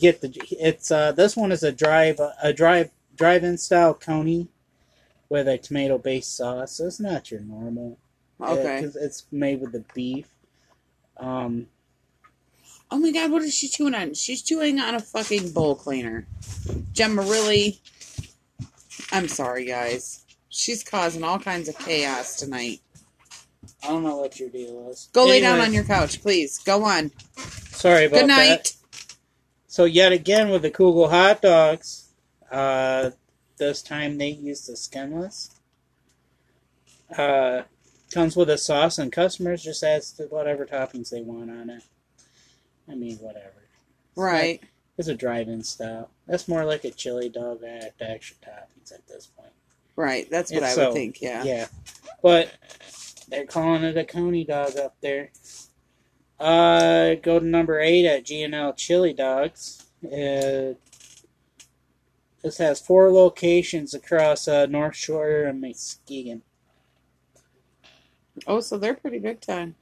Get the it's uh this one is a drive a drive drive-in style Coney with a tomato based sauce. So it's not your normal. Okay. It, 'cause it's made with the beef. Um. Oh my God! What is she chewing on? She's chewing on a fucking bowl cleaner. Gemma, really? I'm sorry, guys. She's causing all kinds of chaos tonight. I don't know what your deal is. Go Anyways. lay down on your couch, please. Go on. Sorry about that. Good night. That. So yet again with the Kugel hot dogs, uh, this time they used the skinless. Uh, comes with a sauce, and customers just adds whatever toppings they want on it. I mean, whatever. Right. So it's a drive-in style. That's more like a chili dog at extra toppings at this point. Right, that's what and I so, would think, yeah. Yeah, but they're calling it a Coney dog up there. Uh, go to number eight at G and L Chili Dogs. Uh, this has four locations across uh, North Shore and Muskegon. Oh, so they're pretty big time.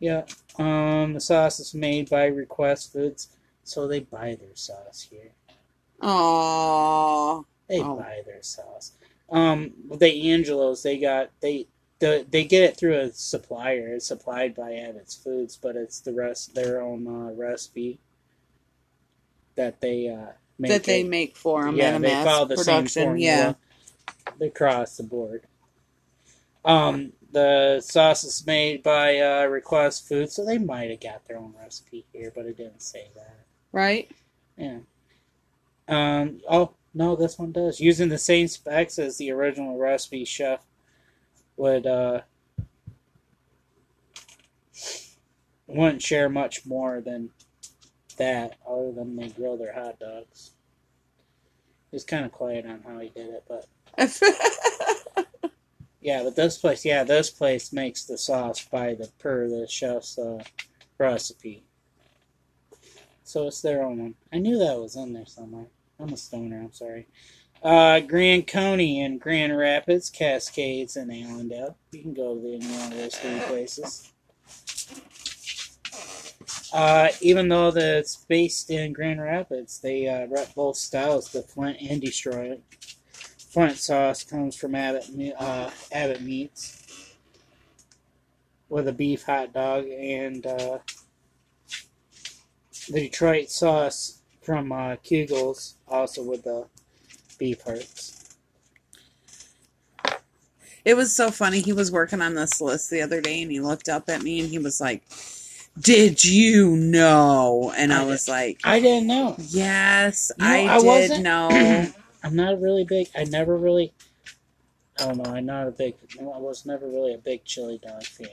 Yeah, um, the sauce is made by Request Foods, so they buy their sauce here. Aww. They oh. buy their sauce. Um, the Angelos, they got they the they get it through a supplier. It's supplied by Abbott's Foods, but it's the rest their own uh, recipe that they uh, make. That it. they make for them. Yeah, they follow the same formula. Yeah, they cross the board. Um, the sauce is made by uh, Request Foods, so they might have got their own recipe here, but it didn't say that. Right. Yeah. Um. Oh. No, this one does. Using the same specs as the original recipe, chef would uh, wouldn't share much more than that, other than they grill their hot dogs. He was kind of quiet on how he did it, but yeah. But this place, yeah, this place makes the sauce by the per the chef's uh, recipe, so it's their own one. I knew that was in there somewhere. I'm a stoner, I'm sorry. Uh, Grand Coney in Grand Rapids, Cascades, and Allendale. You can go to any one of those three places. Uh, even though the, it's based in Grand Rapids, they uh, rep both styles, the Flint and Detroit. Flint sauce comes from Abbott, uh, Abbott Meats with a beef hot dog, and uh, the Detroit sauce from uh, Kugel's, also with the beef hearts. It was so funny. He was working on this list the other day, and he looked up at me, and he was like, "Did you know?" And I, I was did. like, "I didn't know." Yes, no, I, I did wasn't. know. I'm not really big. I never really. I don't know. I'm not a big. I was never really a big chili dog fan.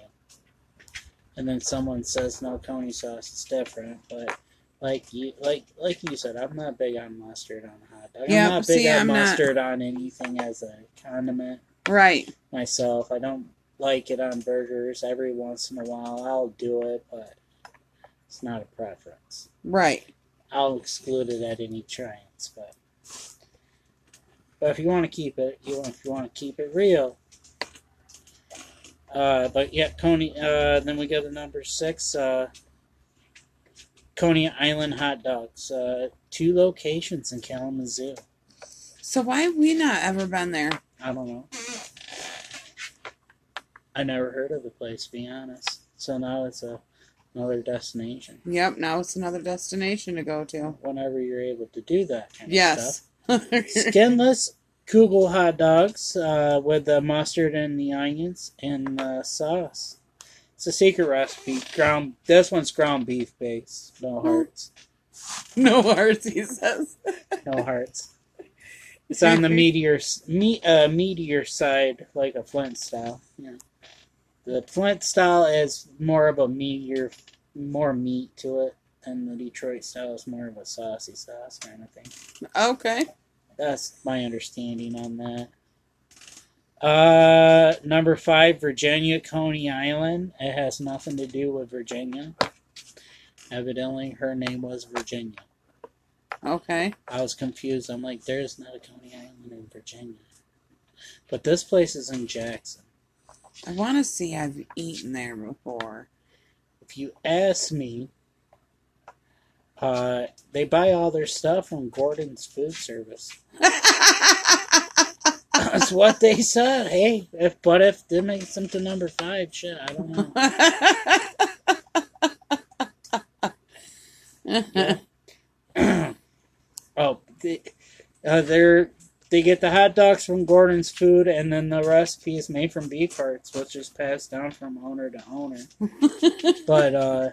And then someone says, "No, Coney sauce is different," but. Like you, like like you said, I'm not big on mustard on a hot dog. Yeah, I'm not big see, on I'm mustard not... on anything as a condiment. Right. Myself, I don't like it on burgers. Every once in a while, I'll do it, but it's not a preference. Right. I'll exclude it at any triance, but but if you want to keep it, you want if you want to keep it real. Uh, but yeah, Coney. Uh, then we go to number six. Uh. Coney Island hot dogs, uh, two locations in Kalamazoo. So why have we not ever been there? I don't know. I never heard of the place, to be honest. So now it's a, another destination. Yep, now it's another destination to go to. Whenever you're able to do that kind yes. of stuff. Skinless Kugel hot dogs uh, with the mustard and the onions and the sauce. It's a secret recipe. Ground. This one's ground beef based. No hearts. No hearts, he says. No hearts. It's on the meteor, me, uh, meteor side, like a Flint style. Yeah. The Flint style is more of a meteor, more meat to it, and the Detroit style is more of a saucy sauce kind of thing. Okay. That's my understanding on that. Uh, number five, Virginia, Coney Island. It has nothing to do with Virginia. Evidently, her name was Virginia. Okay. I was confused. I'm like, there's not a Coney Island in Virginia. But this place is in Jackson. I want to see I've eaten there before. If you ask me, uh, they buy all their stuff from Gordon's Food Service. That's what they said. Hey, if but if they make them to number five, shit, I don't know. yeah. Oh, they, uh, they're They get the hot dogs from Gordon's Food, and then the recipe is made from beef hearts, which is passed down from owner to owner. But uh,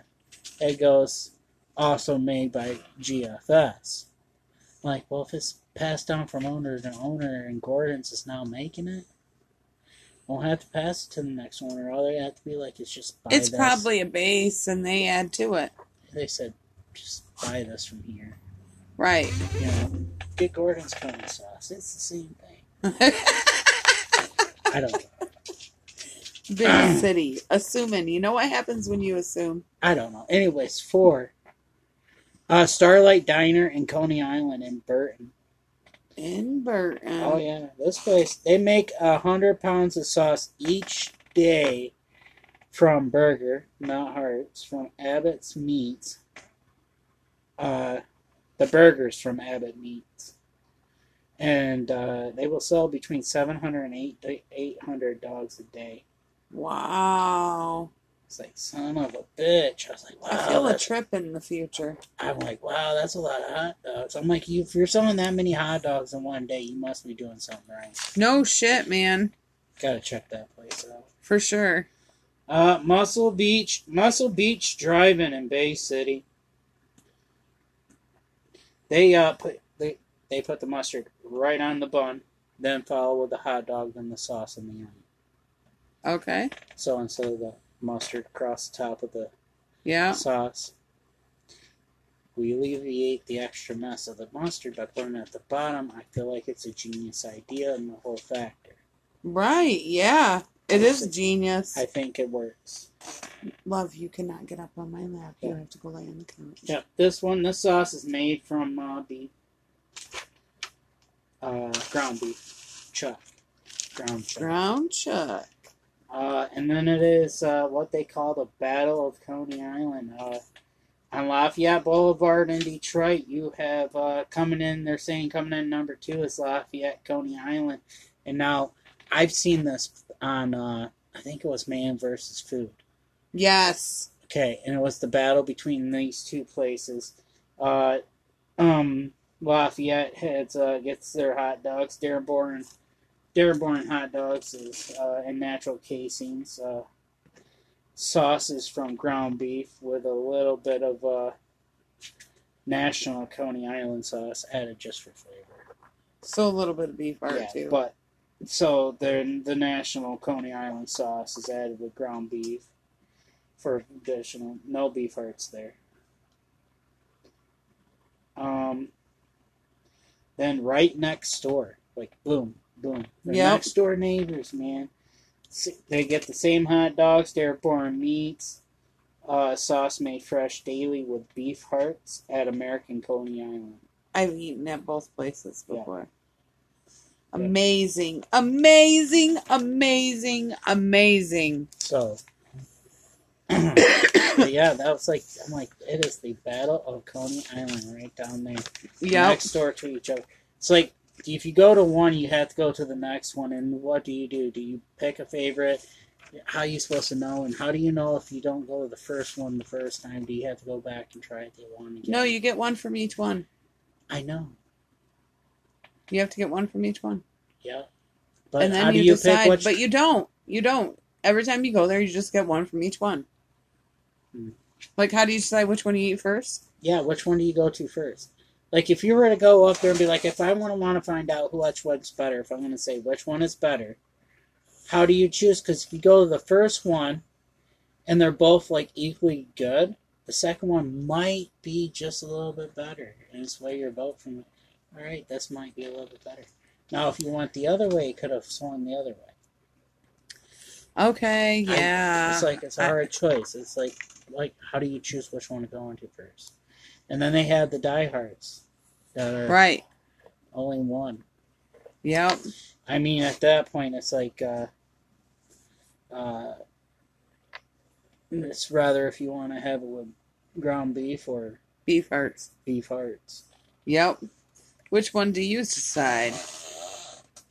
it goes, also made by G F S. Like, well, if it's passed down from owner to owner and Gordon's is now making it, won't have to pass it to the next one, or all they have to be like is just buy it's this. It's probably a base, and they add to it. They said, just buy this from here. Right. You know, get Gordon's corn sauce. It's the same thing. I don't know. Big city. Assuming. You know what happens when you assume? I don't know. Anyways, four. Uh, Starlight Diner in Coney Island in Burton. In Burton. Oh, yeah. This place, they make one hundred pounds of sauce each day from Burger, not Hearts, from Abbott's Meats. Uh, the burgers from Abbott Meats. And uh, they will sell between seven hundred and eight hundred dogs a day. Wow. It's like, son of a bitch. I was like, wow. I feel a trip in the future. I'm like, wow, that's a lot of hot dogs. I'm like, if you're selling that many hot dogs in one day, you must be doing something right. No shit, man. Gotta check that place out. For sure. Uh, Muscle Beach. Muscle Beach Drive-In in Bay City. They, uh, put, they, they put the mustard right on the bun, then follow with the hot dog, then the sauce and the onion. Okay. So instead of the mustard across the top of the yeah. sauce. We alleviate the extra mess of the mustard by putting it at the bottom. I feel like it's a genius idea in the whole factor. Right, yeah. It is genius. I think it works. Love, you cannot get up on my lap. Yeah. You have to go lay on the couch. Yep, this one, this sauce is made from uh, beef. Uh, ground beef. Chuck. Ground chuck. Ground chuck. Uh, and then it is uh, what they call the Battle of Coney Island. Uh, on Lafayette Boulevard in Detroit, you have uh, coming in, they're saying coming in number two is Lafayette Coney Island. And now, I've seen this on, uh, I think it was Man versus Food. Yes. Okay, and it was the battle between these two places. Uh, um, Lafayette heads, uh, gets their hot dogs, Dearborn. Dearborn hot dogs is uh, in natural casings. Uh, sauces from ground beef with a little bit of uh, National Coney Island sauce added just for flavor. So a little bit of beef art yeah, too. But so the the National Coney Island sauce is added with ground beef for additional. No beef hearts there. Um. Then right next door, like boom. Boom. They're yep. next door neighbors, man. They get the same hot dogs, Dearborn Meats, uh, sauce made fresh daily with beef hearts at American Coney Island. I've eaten at both places before. Yeah. Amazing. Yeah. Amazing, amazing, amazing. So, yeah, that was like, I'm like, it is the Battle of Coney Island right down there. Yep. Next door to each other. It's like, if you go to one, you have to go to the next one, and what do you do? Do you pick a favorite? How are you supposed to know? And how do you know if you don't go to the first one the first time? Do you have to go back and try the one again? No, you get one from each one. I know. You have to get one from each one. Yeah. But and then how you, do you decide, pick which... But you don't. You don't. Every time you go there, you just get one from each one. Hmm. Like, how do you decide which one you eat first? Yeah, which one do you go to first? Like, if you were to go up there and be like, if I want to want to find out which one's better, if I'm going to say which one is better, how do you choose? Because if you go to the first one, and they're both, like, equally good, the second one might be just a little bit better. And it's sway your vote from, all right, this might be a little bit better. Now, if you went the other way, you could have swung the other way. Okay, yeah. I, it's like, it's a hard I... choice. It's like, like, how do you choose which one to go into first? And then they have the diehards that are right. only one. Yep. I mean, at that point, it's like, uh, uh, it's rather if you want to have it with ground beef or beef hearts. Beef hearts. Yep. Which one do you decide?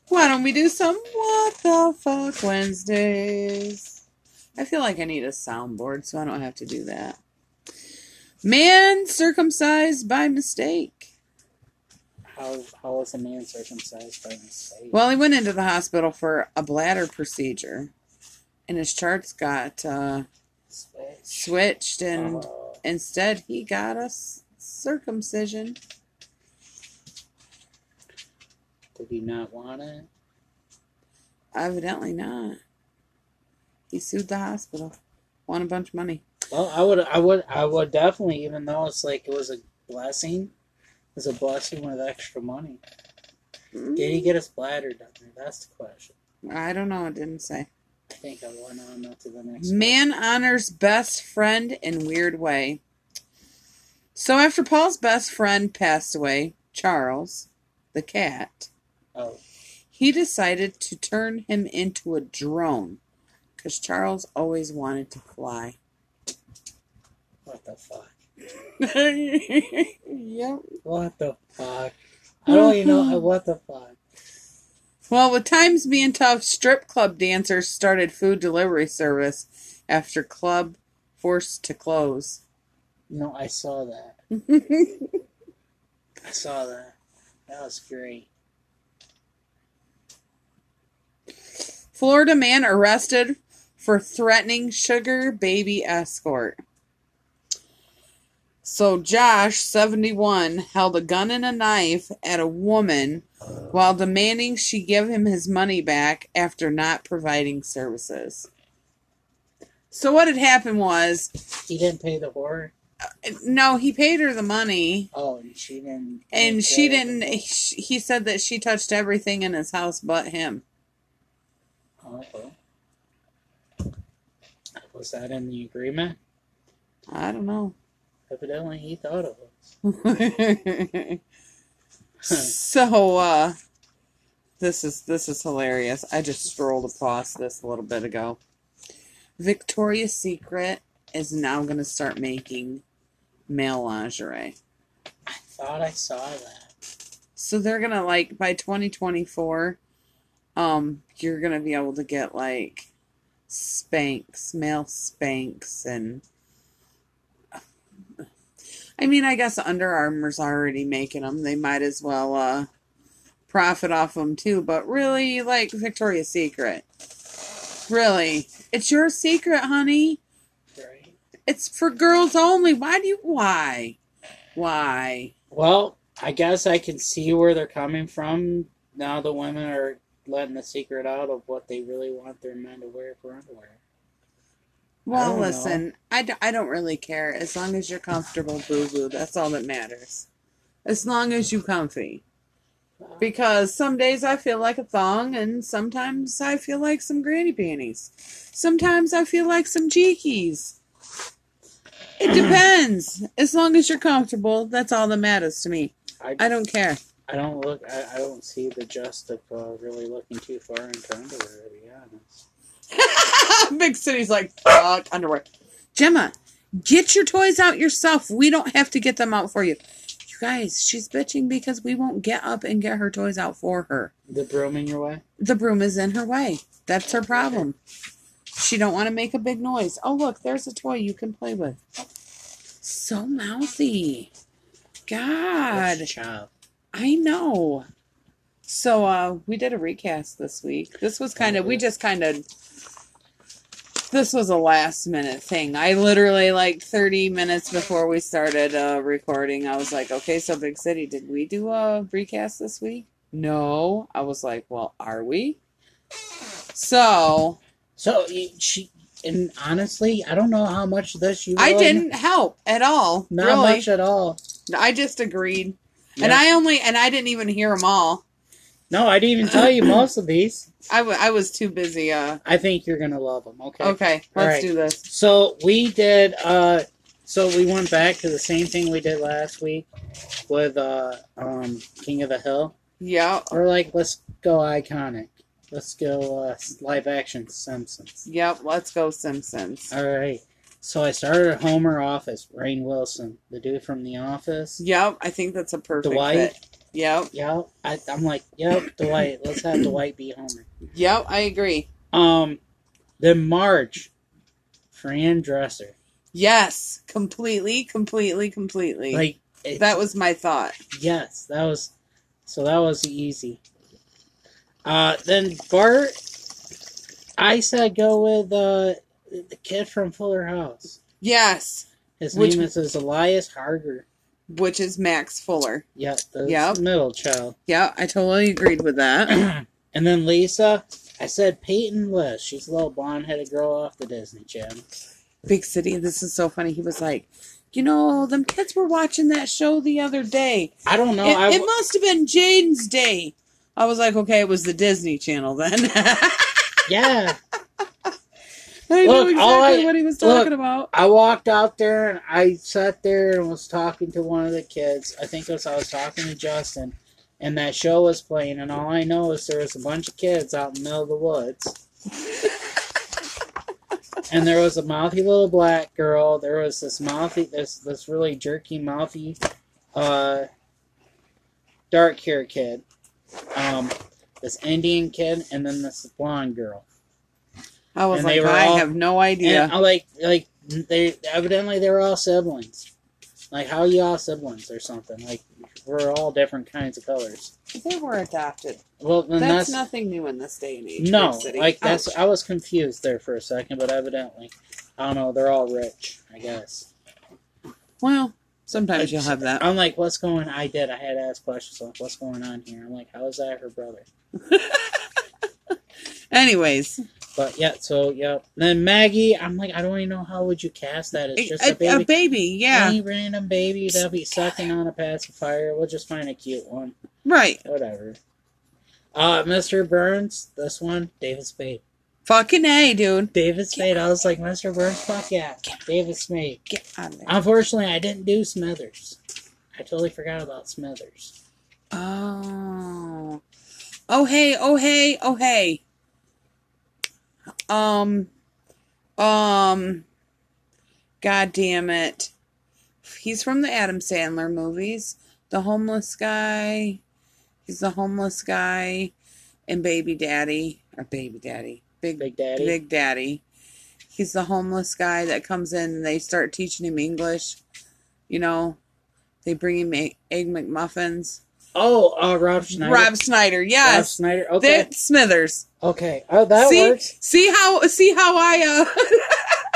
Why don't we do some What the Fuck Wednesdays? I feel like I need a soundboard, so I don't have to do that. Man circumcised by mistake. how how is a man circumcised by mistake? Well, he went into the hospital for a bladder procedure, and his charts got uh, Switch. switched, and uh, instead he got a circumcision. Did he not want it? Evidently not. He sued the hospital, won a bunch of money. Well, I would, I would, I would definitely, even though it's like it was a blessing. It's a blessing with extra money. Mm. Did he get his bladder done? That's the question. I don't know. It didn't say. I think I went on up to the next Man question. Honors best friend in weird way. So after Paul's best friend passed away, Charles, the cat, oh. he decided to turn him into a drone because Charles always wanted to fly. What the fuck? Yep. What the fuck? I don't even know. What the fuck? Well, with times being tough, strip club dancers started food delivery service after club forced to close. No, I saw that. I saw that. That was great. Florida man arrested for threatening sugar baby escort. So Josh, seventy-one, held a gun and a knife at a woman while demanding she give him his money back after not providing services. So what had happened was... He didn't pay the whore? No, he paid her the money. Oh, and she didn't... And she didn't... He said that she touched everything in his house but him. Okay. Was that in the agreement? I don't know. Evidently, he thought of us. So, uh, this is this is hilarious. I just strolled across this a little bit ago. Victoria's Secret is now going to start making male lingerie. I thought I saw that. So they're going to, like, by twenty twenty-four, um, you're going to be able to get, like, Spanx, male Spanx, and... I mean, I guess Under Armour's already making them. They might as well uh, profit off them, too. But really, like, Victoria's Secret. Really. It's your secret, honey. Right. It's for girls only. Why do you... Why? Why? Well, I guess I can see where they're coming from. Now the women are letting the secret out of what they really want their men to wear for underwear. Well, I listen, I, d- I don't really care. As long as you're comfortable, boo-boo, that's all that matters. As long as you comfy. Because some days I feel like a thong, and sometimes I feel like some granny panties. Sometimes I feel like some cheekies. It depends. As long as you're comfortable, that's all that matters to me. I, I don't care. I don't look. I, I don't see the just of uh, really looking too far into underwear, to be honest. Big City's like, fuck, underwear. Gemma, get your toys out yourself. We don't have to get them out for you. You guys, she's bitching because we won't get up and get her toys out for her. The broom in your way? The broom is in her way. That's her problem. She don't want to make a big noise. Oh, look, there's a toy you can play with. So mouthy. God. I know. So, uh, we did a recast this week. This was kind of, we just kind of... This was a last-minute thing. I literally, like, thirty minutes before we started uh, recording, I was like, okay, so Big City, did we do a recast this week? No. I was like, well, are we? So. So, she, and honestly, I don't know how much of this you... I really didn't help at all. Not really. much at all. I just agreed. Yeah. And I only, and I didn't even hear them all. No, I didn't even tell you most of these. I, w- I was too busy. Uh... I think you're going to love them. Okay. Okay. Let's right. do this. So we did, uh, so we went back to the same thing we did last week with uh, um, King of the Hill. Yeah. We're like, let's go iconic. Let's go uh, live action Simpsons. Yep. Let's go Simpsons. All right. So I started Homer off as Rainn Wilson, the dude from The Office. Yep. I think that's a perfect Dwight. Fit. Yep. Yep. I, I'm like, yep, Dwight. Let's have Dwight be Homer. Yep, I agree. Um, then Marge, Fran Dresser. Yes, completely, completely, completely. Like it, that was my thought. Yes, that was So that was easy. Uh, then Bart, I said go with uh, the kid from Fuller House. Yes. His which, name is Elias Harger. Which is Max Fuller. Yeah, the yep. middle child. Yeah, I totally agreed with that. And then Lisa, I said Peyton List. She's a little blonde-headed girl off the Disney Channel. Big City, this is so funny. He was like, you know, them kids were watching that show the other day. I don't know. It, I w- it must have been Jaden's day. I was like, okay, it was the Disney Channel then. Yeah. I look, know exactly I, what he was talking look, about. I walked out there and I sat there and was talking to one of the kids. I think it was I was talking to Justin. And that show was playing. And all I know is there was a bunch of kids out in the middle of the woods. And there was a mouthy little black girl. There was this mouthy, this, this really jerky, mouthy, uh, dark hair kid. Um, this Indian kid, and then this blonde girl. I was and like, I all, have no idea. And, uh, like, like they evidently they were all siblings. Like, how are you all siblings or something? Like, we're all different kinds of colors. They were adopted. Well, that's, that's nothing new in this day and age. No, City. Like that's. Ouch. I was confused there for a second, but evidently, I don't know. They're all rich, I guess. Well. Sometimes like, you'll have that. I'm like, what's going on? I did. I had to ask questions like, what's going on here? I'm like, how is that her brother? Anyways. But, yeah, so, yeah. Then Maggie, I'm like, I don't even know how would you cast that. It's just a, a baby. A baby, yeah. Any random baby that'll be sucking on a pacifier. We'll just find a cute one. Right. Whatever. Uh, Mister Burns, this one, David Spade. Fucking A, dude. David Spade. I was like, Mister Burns, fuck yeah. David Spade. Get on there. Unfortunately, I didn't do Smithers. I totally forgot about Smithers. Oh. Oh, hey. Oh, hey. Oh, hey. Um. Um. God damn it. He's from the Adam Sandler movies. The homeless guy. He's the homeless guy. And Baby Daddy. Or Baby Daddy. Big, Big Daddy. Big Daddy. He's the homeless guy that comes in and they start teaching him English. You know, they bring him Egg, egg McMuffins. Oh, uh, Rob Schneider. Rob Schneider, yes. Rob Schneider, okay. They're Smithers. Okay. Oh, that see, works. See how, see how I, uh...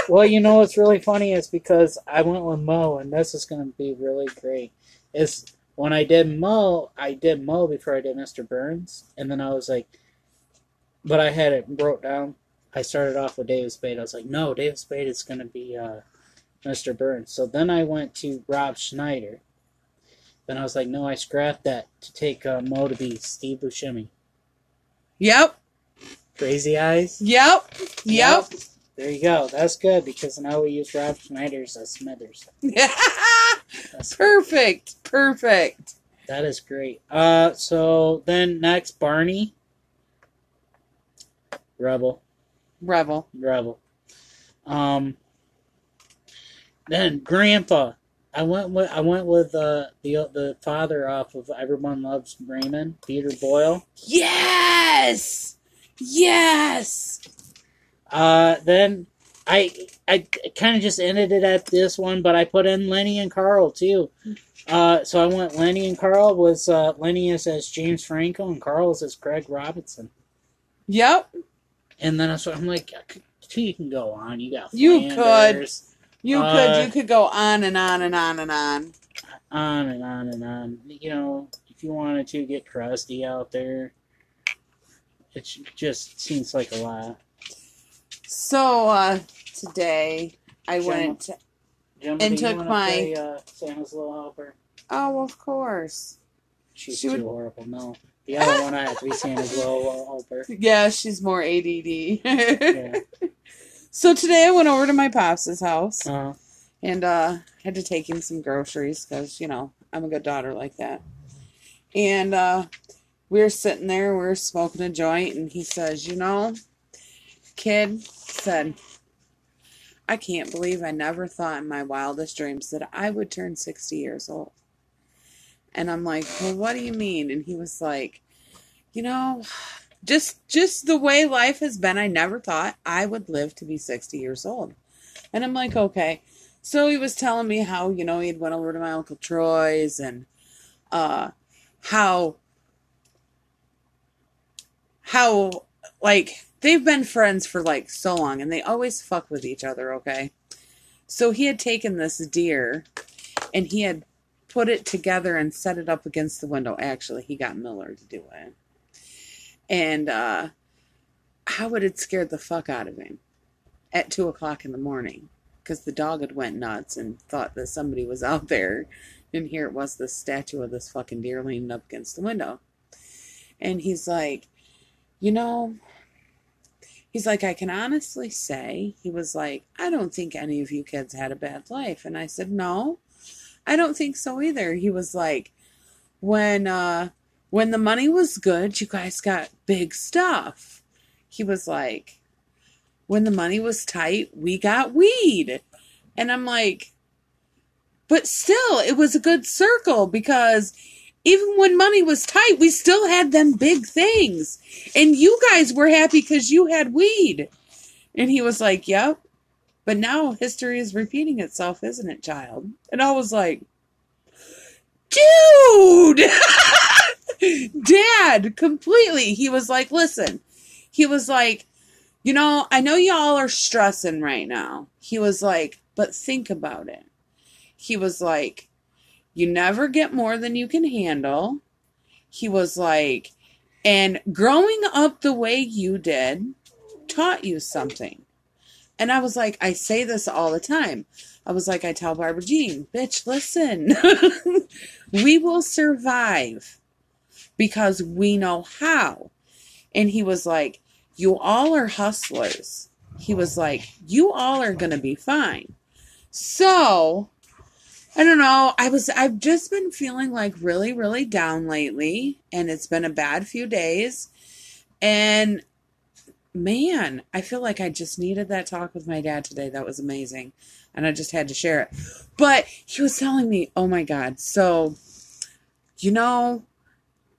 Well, you know what's really funny is because I went with Mo, and this is going to be really great. Is when I did Mo, I did Mo before I did Mister Burns, and then I was like, but I had it wrote down. I started off with David Spade. I was like, no, David Spade is going to be uh, Mister Burns. So then I went to Rob Schneider. Then I was like, no, I scrapped that to take uh, Mo to be Steve Buscemi. Yep. Crazy Eyes? Yep. Yep. Yep. There you go. That's good because now we use Rob Schneider's as Smithers. Perfect. Good. Perfect. That is great. Uh, so then next, Barney. Rebel. Rebel. Rebel. Um, then Grandpa. I went with I went with uh, the the father off of Everyone Loves Raymond, Peter Boyle. Yes. Yes. Uh, then I I kind of just ended it at this one, but I put in Lenny and Carl too. Uh, so I went Lenny and Carl was uh, Lenny is as James Franco and Carl is as Craig Robinson. Yep. And then so I'm like, you can go on. You got Flanders. You could. You uh, could. You could go on and on and on and on. On and on and on. You know, if you wanted to get Krusty out there, it just seems like a lot. So, uh, today I Gemma, went Gemma, and took my... Play, uh, Santa's Little Helper? Oh, of course. She's she too would... horrible. No. The other one I have to be Santa's Little Helper. Yeah, she's more A D D. Yeah. So today I went over to my pops' house. Uh-huh. And uh, had to take him some groceries because, you know, I'm a good daughter like that. And uh, we were sitting there, we were smoking a joint, and he says, you know, kid said, I can't believe I never thought in my wildest dreams that I would turn sixty years old. And I'm like, well, what do you mean? And he was like, you know, just just the way life has been, I never thought I would live to be sixty years old. And I'm like, okay. So he was telling me how, you know, he'd went over to my Uncle Troy's and uh, how how, like, they've been friends for, like, so long, and they always fuck with each other, okay? So he had taken this deer, and he had put it together and set it up against the window. Actually, he got Miller to do it. And uh, how it had scared the fuck out of him at two o'clock in the morning, because the dog had went nuts and thought that somebody was out there. And here it was, this statue of this fucking deer leaning up against the window. And he's like, you know, he's like, I can honestly say, he was like, I don't think any of you kids had a bad life. And I said, no, I don't think so either. He was like, when uh, when the money was good, you guys got big stuff. He was like, when the money was tight, we got weed. And I'm like, but still, it was a good circle, because even when money was tight, we still had them big things. And you guys were happy because you had weed. And he was like, yep. But now history is repeating itself, isn't it, child? And I was like, dude! Dad, completely. He was like, listen. He was like, you know, I know y'all are stressing right now. He was like, but think about it. He was like, you never get more than you can handle. He was like, and growing up the way you did taught you something. And I was like, I say this all the time. I was like, I tell Barbara Jean, bitch, listen, we will survive because we know how. And he was like, you all are hustlers. He was like, you all are going to be fine. So I don't know. I was, I've just been feeling like really, really down lately, and it's been a bad few days. And man, I feel like I just needed that talk with my dad today. That was amazing. And I just had to share it. But he was telling me, oh my God. So, you know,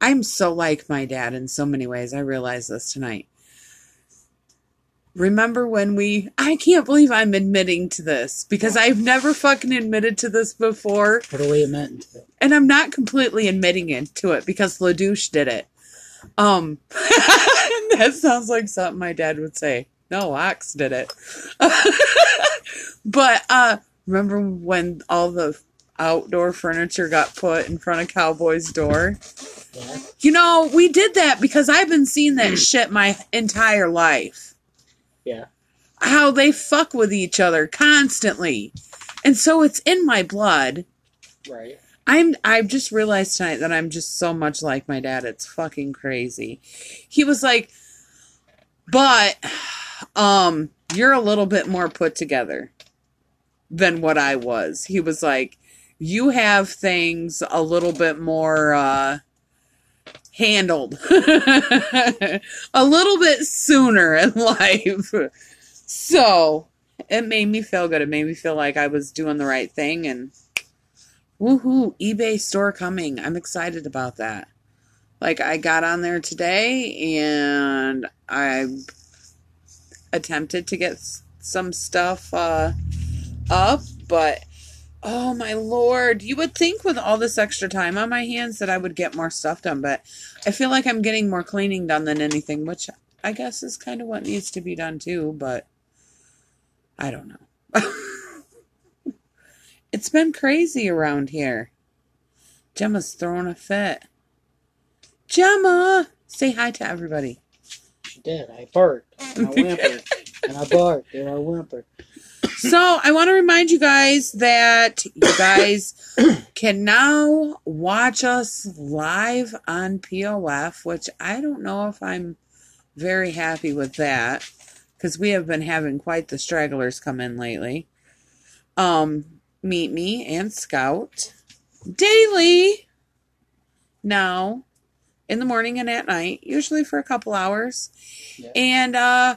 I'm so like my dad in so many ways. I realized this tonight. Remember when we, I can't believe I'm admitting to this, because I've never fucking admitted to this before. What are we admitting to it? And I'm not completely admitting into it, because LaDouche did it. Um, that sounds like something my dad would say. No, Ox did it. But uh, remember when all the outdoor furniture got put in front of Cowboy's door? Yeah. You know, we did that because I've been seeing that shit my entire life. Yeah. How they fuck with each other constantly. And so it's in my blood. Right. I'm I've just realized tonight that I'm just so much like my dad. It's fucking crazy. He was like, but um you're a little bit more put together than what I was. He was like, you have things a little bit more uh handled a little bit sooner in life. So it made me feel good. It made me feel like I was doing the right thing. And woohoo, eBay store coming. I'm excited about that. Like, I got on there today and I attempted to get some stuff uh, up, but oh, my Lord. You would think with all this extra time on my hands that I would get more stuff done, but I feel like I'm getting more cleaning done than anything, which I guess is kind of what needs to be done too, but I don't know. It's been crazy around here. Gemma's throwing a fit. Gemma! Say hi to everybody. She did. I barked. And I whimpered. And I barked. And I whimpered. So, I want to remind you guys that you guys can now watch us live on P O F, which I don't know if I'm very happy with that, because we have been having quite the stragglers come in lately. Um, Meet Me and Scout daily now in the morning and at night, usually for a couple hours. Yeah. And, uh,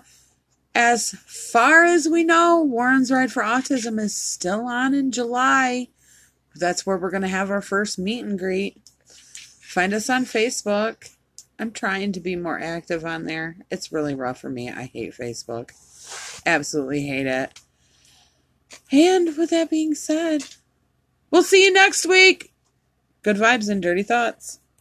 as far as we know, Warren's Ride for Autism is still on in July. That's where we're going to have our first meet and greet. Find us on Facebook. I'm trying to be more active on there. It's really rough for me. I hate Facebook. Absolutely hate it. And with that being said, we'll see you next week. Good vibes and dirty thoughts.